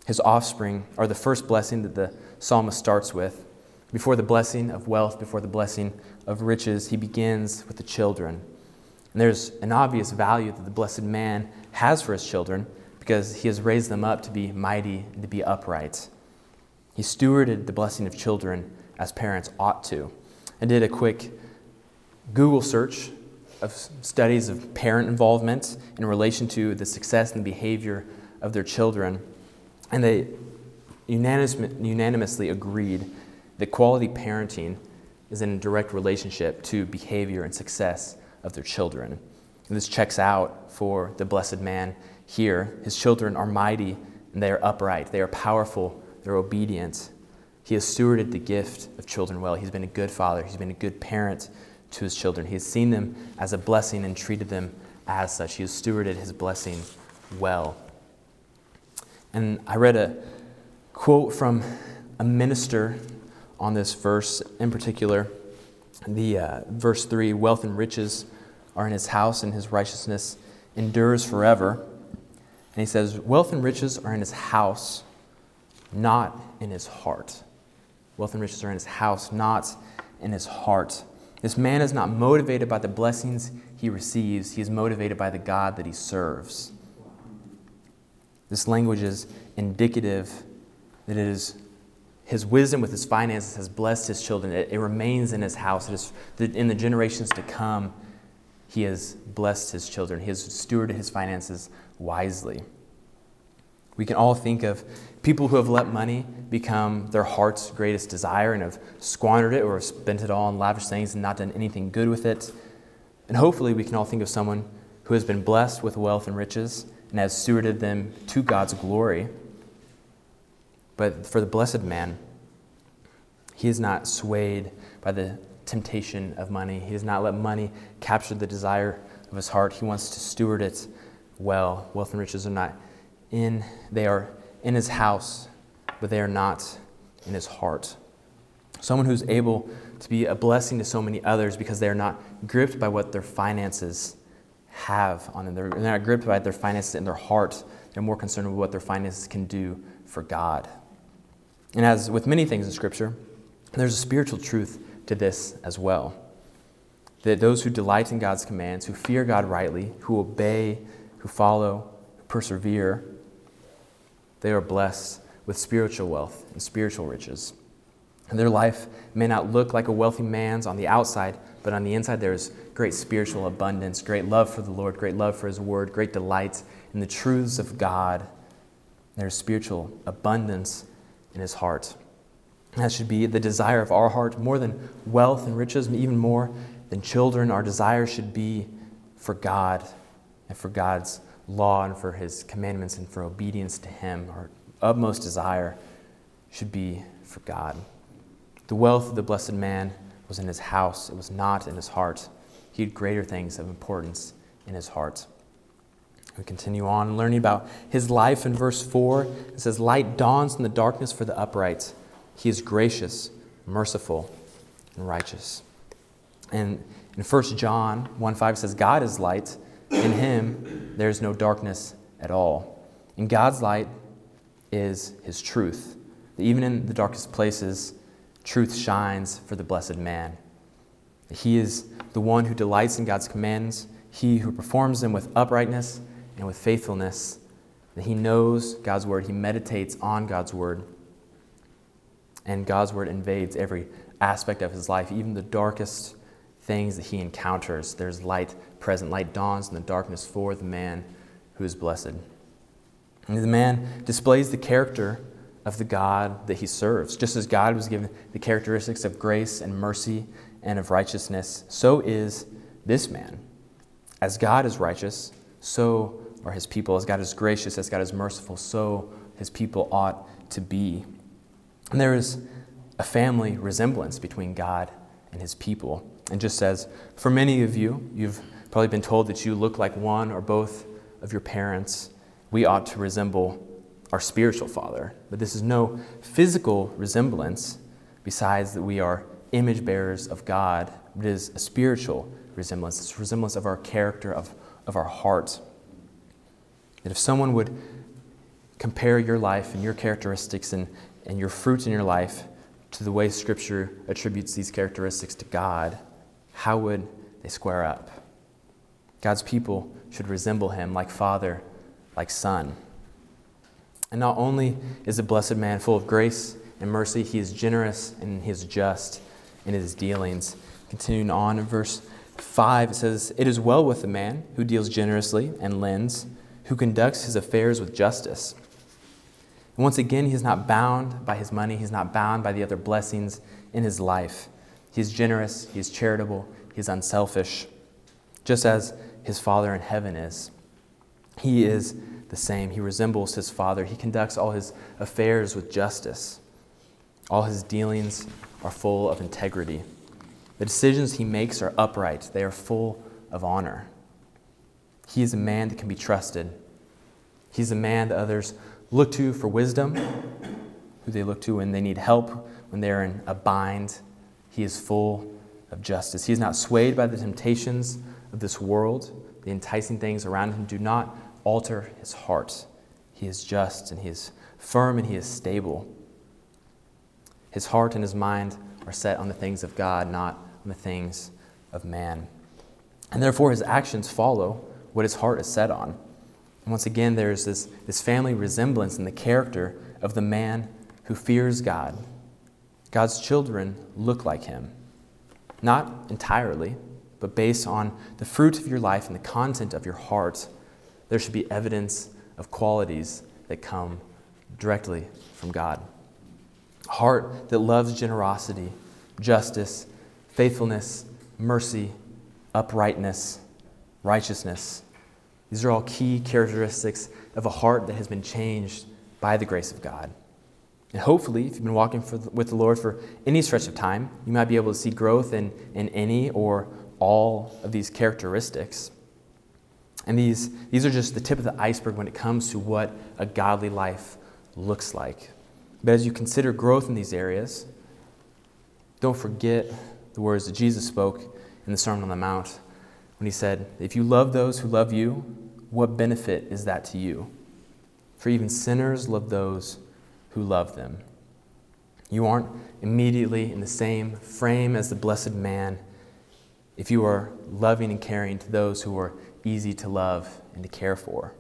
His offspring are the first blessing that the psalmist starts with. Before the blessing of wealth, before the blessing of riches, he begins with the children. And there's an obvious value that the blessed man has for his children because he has raised them up to be mighty and to be upright. He stewarded the blessing of children as parents ought to. I did a quick Google search of studies of parent involvement in relation to the success and the behavior of their children, and they unanimously agreed that quality parenting is in a direct relationship to behavior and success of their children. And this checks out for the blessed man here. His children are mighty and they are upright. They are powerful. They're obedient. He has stewarded the gift of children well. He's been a good father. He's been a good parent to his children. He has seen them as a blessing and treated them as such. He has stewarded his blessing well. And I read a quote from a minister on this verse in particular. The verse 3, wealth and riches are in his house and his righteousness endures forever. And he says, wealth and riches are in his house, not in his heart. Wealth and riches are in his house, not in his heart. This man is not motivated by the blessings he receives. He is motivated by the God that he serves. This language is indicative that it is his wisdom with his finances has blessed his children. It remains in his house. It is in the generations to come, he has blessed his children. He has stewarded his finances wisely. We can all think of people who have let money become their heart's greatest desire and have squandered it or have spent it all on lavish things and not done anything good with it. And hopefully we can all think of someone who has been blessed with wealth and riches and has stewarded them to God's glory. But for the blessed man, he is not swayed by the temptation of money. He does not let money capture the desire of his heart. He wants to steward it well. Wealth and riches are not in, they are in his house, but they are not in his heart. Someone who's able to be a blessing to so many others because they are not gripped by what their finances have on them. They're not gripped by their finances in their heart. They're more concerned with what their finances can do for God. And as with many things in Scripture, there's a spiritual truth to this as well. That those who delight in God's commands, who fear God rightly, who obey, who follow, who persevere, they are blessed with spiritual wealth and spiritual riches. And their life may not look like a wealthy man's on the outside, but on the inside there is great spiritual abundance, great love for the Lord, great love for His Word, great delight in the truths of God. There is spiritual abundance in his heart. And that should be the desire of our heart, more than wealth and riches, even more than children. Our desire should be for God and for God's law and for His commandments and for obedience to Him. Our utmost desire should be for God. The wealth of the blessed man was in his house. It was not in his heart. He had greater things of importance in his heart. We continue on learning about his life in verse 4. It says, light dawns in the darkness for the upright. He is gracious, merciful, and righteous. And in 1 John 1:5 it says, God is light. In Him, there is no darkness at all. And God's light is His truth. that even in the darkest places, truth shines for the blessed man. He is the one who delights in God's commands, he who performs them with uprightness and with faithfulness. That he knows God's word, he meditates on God's word, and God's word invades every aspect of his life, even the darkest things that he encounters. There's light present, light dawns in the darkness for the man who is blessed. And the man displays the character of the God that he serves. Just as God was given the characteristics of grace and mercy and of righteousness, so is this man. As God is righteous, so are his people. As God is gracious, as God is merciful, so his people ought to be. And there is a family resemblance between God and his people. And just as for many of you, you've probably been told that you look like one or both of your parents, we ought to resemble our spiritual father. But this is no physical resemblance, besides that we are image bearers of God. It is a spiritual resemblance. It's a resemblance of our character, of our heart. That if someone would compare your life and your characteristics and your fruit in your life to the way Scripture attributes these characteristics to God, how would they square up? God's people should resemble him like father, like son. And not only is the blessed man full of grace and mercy, he is generous and he is just in his dealings. Continuing on in verse 5, it says, "It is well with the man who deals generously and lends, who conducts his affairs with justice." And once again, he's not bound by his money. He's not bound by the other blessings in his life. He's generous. He's charitable. He's unselfish, just as his Father in heaven is. He is the same. He resembles his Father. He conducts all his affairs with justice. All his dealings are full of integrity. The decisions he makes are upright. They are full of honor. He is a man that can be trusted. He's a man that others look to for wisdom, who they look to when they need help, when they're in a bind. He is full of justice. He is not swayed by the temptations of this world. The enticing things around him do not alter his heart. He is just and he is firm and he is stable. His heart and his mind are set on the things of God, not on the things of man. And therefore his actions follow what his heart is set on. And once again, there's this family resemblance in the character of the man who fears God. God's children look like him. Not entirely, but based on the fruit of your life and the content of your heart, there should be evidence of qualities that come directly from God. A heart that loves generosity, justice, faithfulness, mercy, uprightness, righteousness. These are all key characteristics of a heart that has been changed by the grace of God. And hopefully, if you've been walking with the Lord for any stretch of time, you might be able to see growth in any or all of these characteristics. And these are just the tip of the iceberg when it comes to what a godly life looks like. But as you consider growth in these areas, don't forget the words that Jesus spoke in the Sermon on the Mount, when he said, "If you love those who love you, what benefit is that to you? For even sinners love those who love them." You aren't immediately in the same frame as the blessed man if you are loving and caring to those who are easy to love and to care for.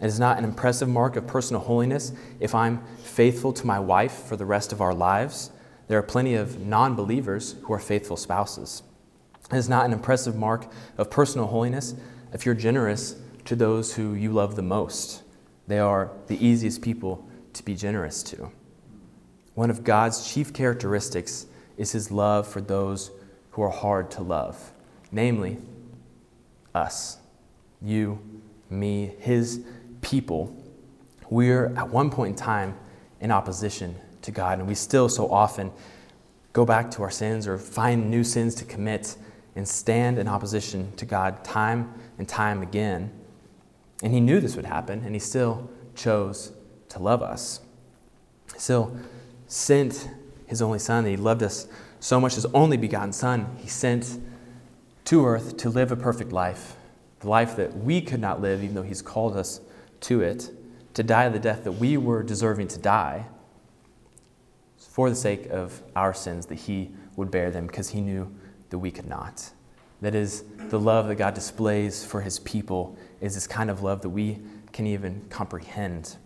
It is not an impressive mark of personal holiness if I'm faithful to my wife for the rest of our lives. There are plenty of non-believers who are faithful spouses. It is not an impressive mark of personal holiness if you're generous to those who you love the most. They are the easiest people to be generous to. One of God's chief characteristics is his love for those who are hard to love, namely us, you, me, his people. We're at one point in time in opposition to God, and we still so often go back to our sins or find new sins to commit and stand in opposition to God time and time again. And he knew this would happen, and he still chose to love us. He still sent his only son. He loved us so much, his only begotten son. He sent to earth to live a perfect life, the life that we could not live, even though he's called us to it, to die the death that we were deserving to die, for the sake of our sins, that he would bear them because he knew that we could not. That is, the love that God displays for his people is this kind of love that we can't even comprehend.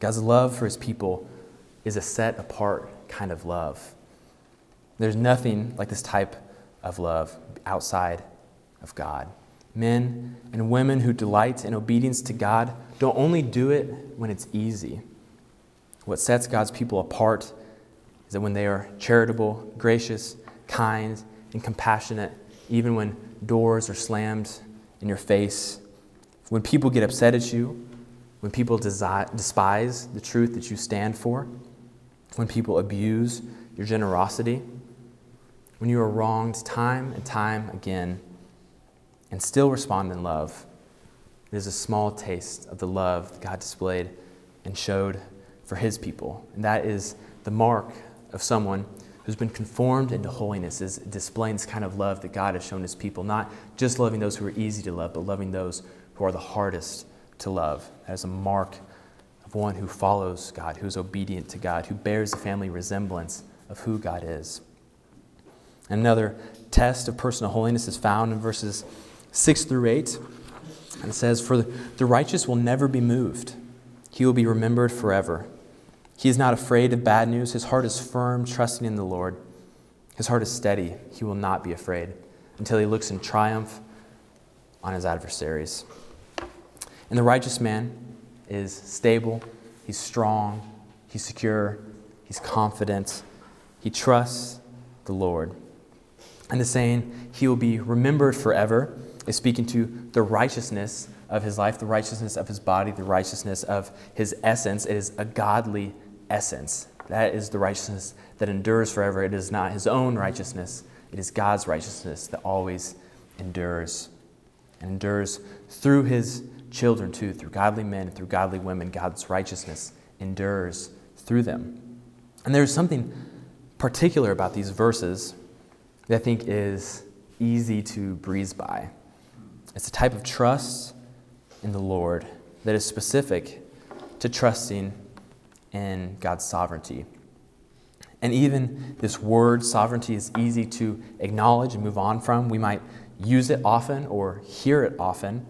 God's love for his people is a set-apart kind of love. There's nothing like this type of love outside of God. Men and women who delight in obedience to God don't only do it when it's easy. What sets God's people apart is that when they are charitable, gracious, kind, and compassionate, even when doors are slammed in your face, when people get upset at you, when people despise the truth that you stand for, when people abuse your generosity, when you are wronged time and time again, and still respond in love, it is a small taste of the love that God displayed and showed for his people. And that is the mark of someone who's been conformed into holiness, is displaying this kind of love that God has shown his people, not just loving those who are easy to love, but loving those who are the hardest to love. That is a mark of one who follows God, who is obedient to God, who bears the family resemblance of who God is. Another test of personal holiness is found in verses 6 through 8, and it says, "For the righteous will never be moved. He will be remembered forever. He is not afraid of bad news. His heart is firm, trusting in the Lord. His heart is steady. He will not be afraid until he looks in triumph on his adversaries." And the righteous man is stable. He's strong. He's secure. He's confident. He trusts the Lord. And the saying, "He will be remembered forever," is speaking to the righteousness of his life, the righteousness of his body, the righteousness of his essence. It is a godly essence. That is the righteousness that endures forever. It is not his own righteousness. It is God's righteousness that always endures, and endures through his children too, through godly men, through godly women. God's righteousness endures through them. And there's something particular about these verses that I think is easy to breeze by. It's a type of trust in the Lord that is specific to trusting in God's sovereignty. And even this word sovereignty is easy to acknowledge and move on from. We might use it often or hear it often.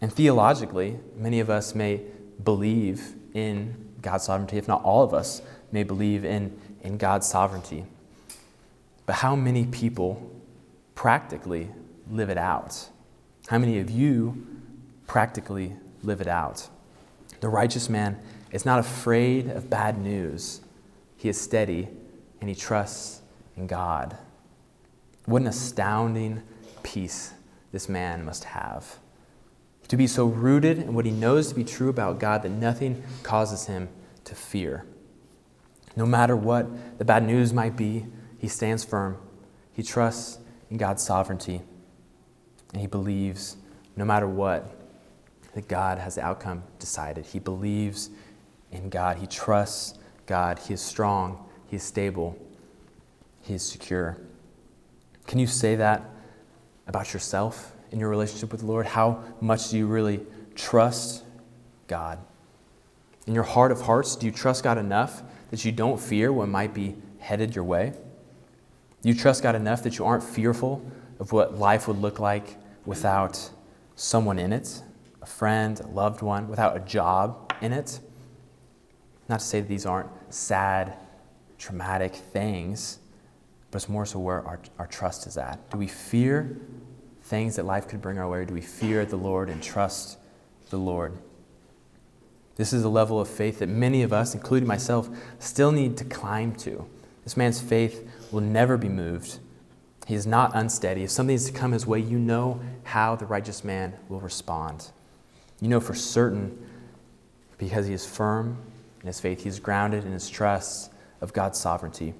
And theologically, many of us may believe in God's sovereignty, if not all of us may believe in God's sovereignty. But how many people practically live it out? How many of you practically live it out? The righteous man is not afraid of bad news. He is steady and he trusts in God. What an astounding peace this man must have, to be so rooted in what he knows to be true about God that nothing causes him to fear. No matter what the bad news might be, he stands firm. He trusts in God's sovereignty. And he believes, no matter what, that God has the outcome decided. He believes in God. He trusts God. He is strong. He is stable. He is secure. Can you say that about yourself in your relationship with the Lord? How much do you really trust God? In your heart of hearts, do you trust God enough that you don't fear what might be headed your way? Do you trust God enough that you aren't fearful of what life would look like without someone in it, a friend, a loved one, without a job in it? Not to say that these aren't sad, traumatic things, but it's more so where our trust is at. Do we fear things that life could bring our way? Do we fear the Lord and trust the Lord? This is a level of faith that many of us, including myself, still need to climb to. This man's faith will never be moved. He is not unsteady. If something is to come his way, you know how the righteous man will respond. You know for certain, because he is firm in his faith. He is grounded in his trust of God's sovereignty.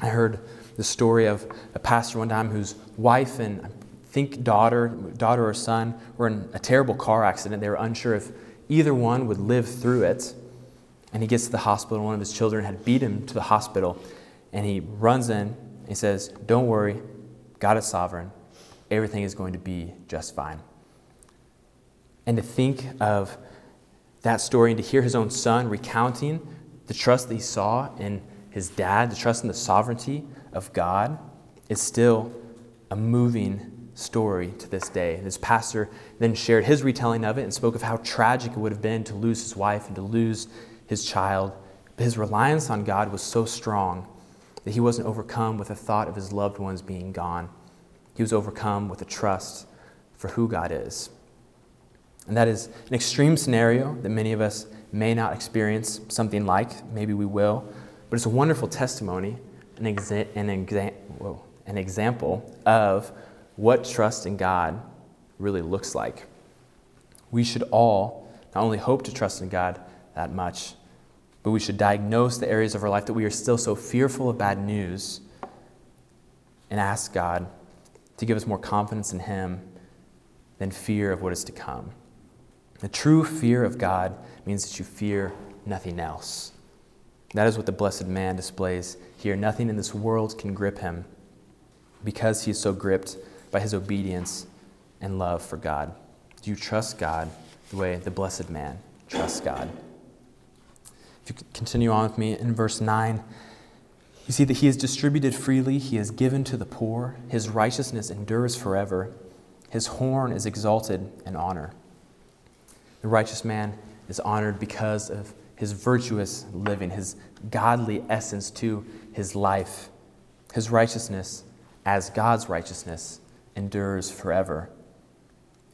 I heard the story of a pastor one time whose wife and I think daughter or son were in a terrible car accident. They were unsure if either one would live through it. And he gets to the hospital. One of his children had beat him to the hospital. And he runs in. He says, "Don't worry, God is sovereign. Everything is going to be just fine." And to think of that story and to hear his own son recounting The trust that he saw in his dad, the trust in the sovereignty of God, is still a moving story to this day. And his pastor then shared his retelling of it and spoke of how tragic it would have been to lose his wife and to lose his child. But his reliance on God was so strong that he wasn't overcome with the thought of his loved ones being gone. He was overcome with a trust for who God is. And that is an extreme scenario that many of us may not experience something like. Maybe we will. But it's a wonderful testimony, an example of what trust in God really looks like. We should all not only hope to trust in God that much, but we should diagnose the areas of our life that we are still so fearful of bad news and ask God to give us more confidence in Him than fear of what is to come. The true fear of God means that you fear nothing else. That is what the blessed man displays here. Nothing in this world can grip him because he is so gripped by his obedience and love for God. Do you trust God the way the blessed man trusts God? If you continue on with me in verse 9, you see that he is distributed freely, he is given to the poor, his righteousness endures forever, his horn is exalted in honor. The righteous man is honored because of his virtuous living, his godly essence to his life. His righteousness, as God's righteousness, endures forever.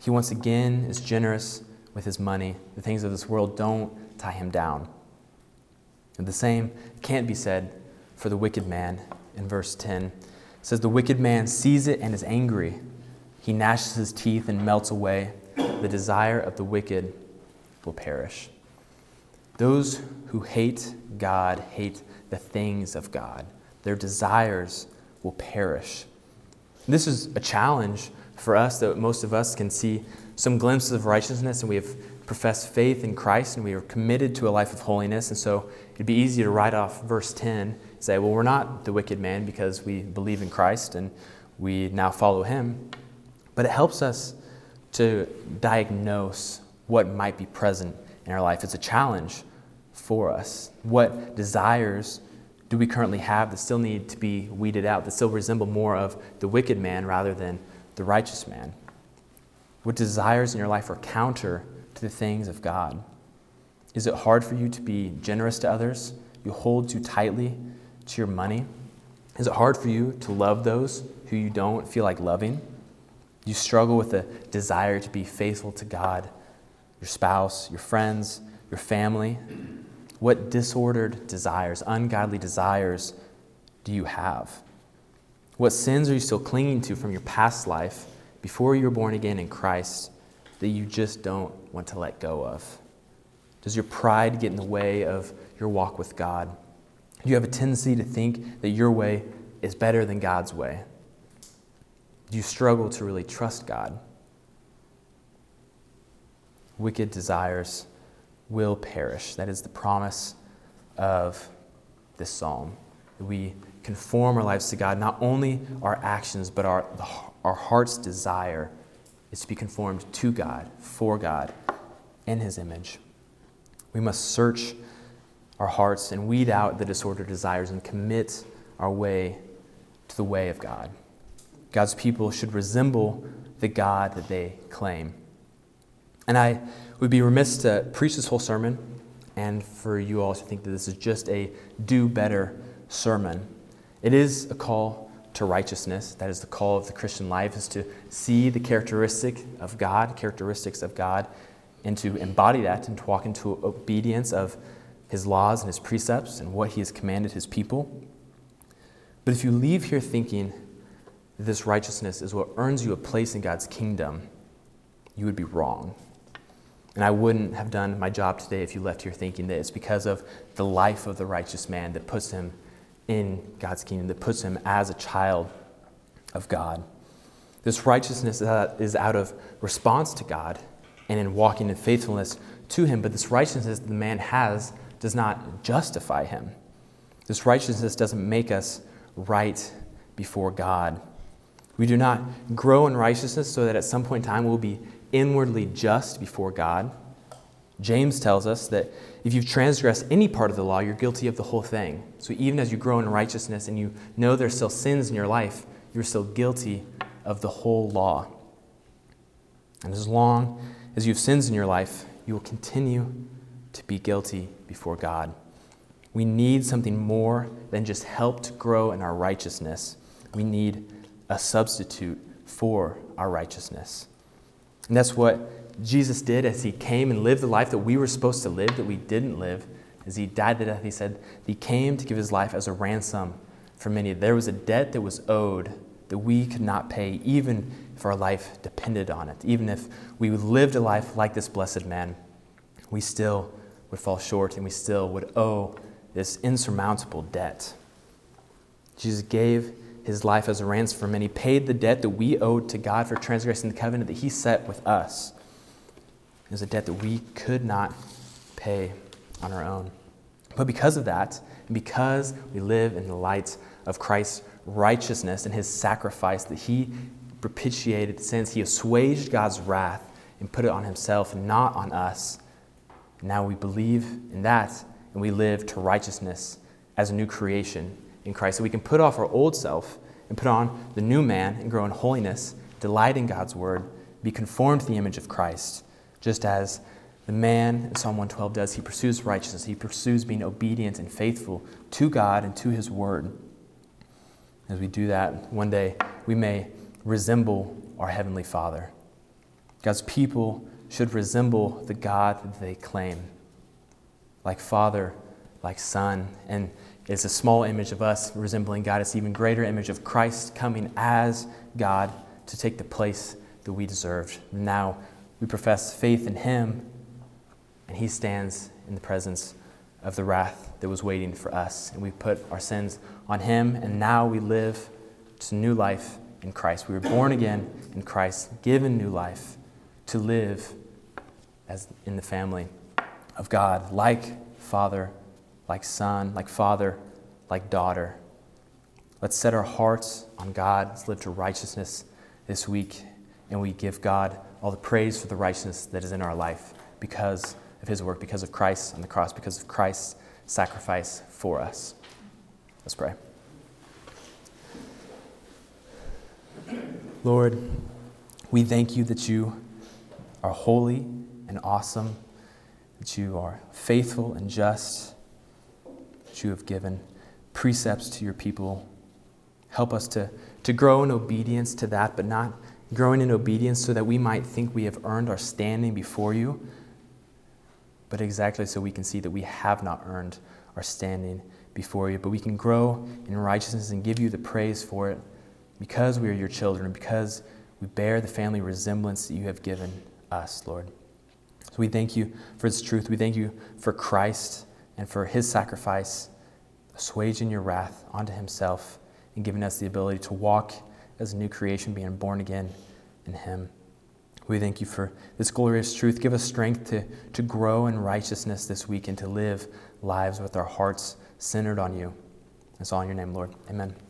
He once again is generous with his money. The things of this world don't tie him down. And the same can't be said for the wicked man in verse 10. It says, the wicked man sees it and is angry. He gnashes his teeth and melts away. The desire of the wicked will perish. Those who hate God hate the things of God. Their desires will perish. And this is a challenge for us, that most of us can see some glimpses of righteousness, and we have professed faith in Christ, and we are committed to a life of holiness. And so it'd be easy to write off verse 10 and say, well, we're not the wicked man because we believe in Christ and we now follow him. But it helps us to diagnose what might be present in our life. It's a challenge for us. What desires do we currently have that still need to be weeded out, that still resemble more of the wicked man rather than the righteous man? What desires in your life are counter to the things of God? Is it hard for you to be generous to others? You hold too tightly to your money? Is it hard for you to love those who you don't feel like loving? You struggle with a desire to be faithful to God, your spouse, your friends, your family. What disordered desires, ungodly desires do you have? What sins are you still clinging to from your past life before you were born again in Christ that you just don't want to let go of? Does your pride get in the way of your walk with God? Do you have a tendency to think that your way is better than God's way? Do you struggle to really trust God? Wicked desires will perish. That is the promise of this psalm. We conform our lives to God. Not only our actions, but our heart's desire is to be conformed to God, for God, in His image. We must search our hearts and weed out the disordered desires and commit our way to the way of God. God's people should resemble the God that they claim. And I would be remiss to preach this whole sermon and for you all to think that this is just a do better sermon. It is a call to righteousness. That is the call of the Christian life, is to see the characteristics of God, and to embody that and to walk into obedience of His laws and His precepts and what He has commanded His people. But if you leave here thinking that this righteousness is what earns you a place in God's kingdom, you would be wrong. And I wouldn't have done my job today if you left here thinking that it's because of the life of the righteous man that puts him in God's kingdom, that puts him as a child of God. This righteousness is out of response to God and in walking in faithfulness to Him, but this righteousness that the man has does not justify him. This righteousness doesn't make us right before God. We do not grow in righteousness so that at some point in time we'll be inwardly just before God. James tells us that if you've transgressed any part of the law, you're guilty of the whole thing. So even as you grow in righteousness and you know there's still sins in your life, you're still guilty of the whole law. And as long as you have sins in your life, you will continue to be guilty before God. We need something more than just help to grow in our righteousness. We need a substitute for our righteousness. And that's what Jesus did as he came and lived the life that we were supposed to live, that we didn't live. As he died the death, he said he came to give his life as a ransom for many. There was a debt that was owed that we could not pay, even if our life depended on it. Even if we lived a life like this blessed man, we still would fall short and we still would owe this insurmountable debt. Jesus gave his life as a ransom for many, paid the debt that we owed to God for transgressing the covenant that he set with us. It was a debt that we could not pay on our own. But because of that, and because we live in the light of Christ's righteousness and his sacrifice, that he propitiated sins, he assuaged God's wrath and put it on himself and not on us. Now we believe in that and we live to righteousness as a new creation in Christ. So we can put off our old self and put on the new man and grow in holiness, delight in God's word, be conformed to the image of Christ. Just as the man in Psalm 112 does, he pursues righteousness. He pursues being obedient and faithful to God and to his word. As we do that, one day we may resemble our Heavenly Father. God's people should resemble the God that they claim, like Father, like Son. And it's a small image of us resembling God. It's an even greater image of Christ coming as God to take the place that we deserved. Now we profess faith in him, and he stands in the presence of the wrath that was waiting for us. And we put our sins on him, and now we live to new life in Christ. We were born again in Christ, given new life to live as in the family of God, like Father, like Son, like Father, like daughter. Let's set our hearts on God. Let's live to righteousness this week, and we give God all the praise for the righteousness that is in our life because of his work, because of Christ on the cross, because of Christ's sacrifice for us. Let's pray. Lord, we thank you that you are holy and awesome, that you are faithful and just, that you have given precepts to your people. Help us to grow in obedience to that, but not growing in obedience so that we might think we have earned our standing before you, but exactly so we can see that we have not earned our standing before you, but we can grow in righteousness and give you the praise for it because we are your children, because we bear the family resemblance that you have given us, Lord. So we thank you for this truth. We thank you for Christ and for his sacrifice, assuaging your wrath onto himself and giving us the ability to walk as a new creation, being born again in him. We thank you for this glorious truth. Give us strength to grow in righteousness this week and to live lives with our hearts centered on you. It's all in your name, Lord. Amen.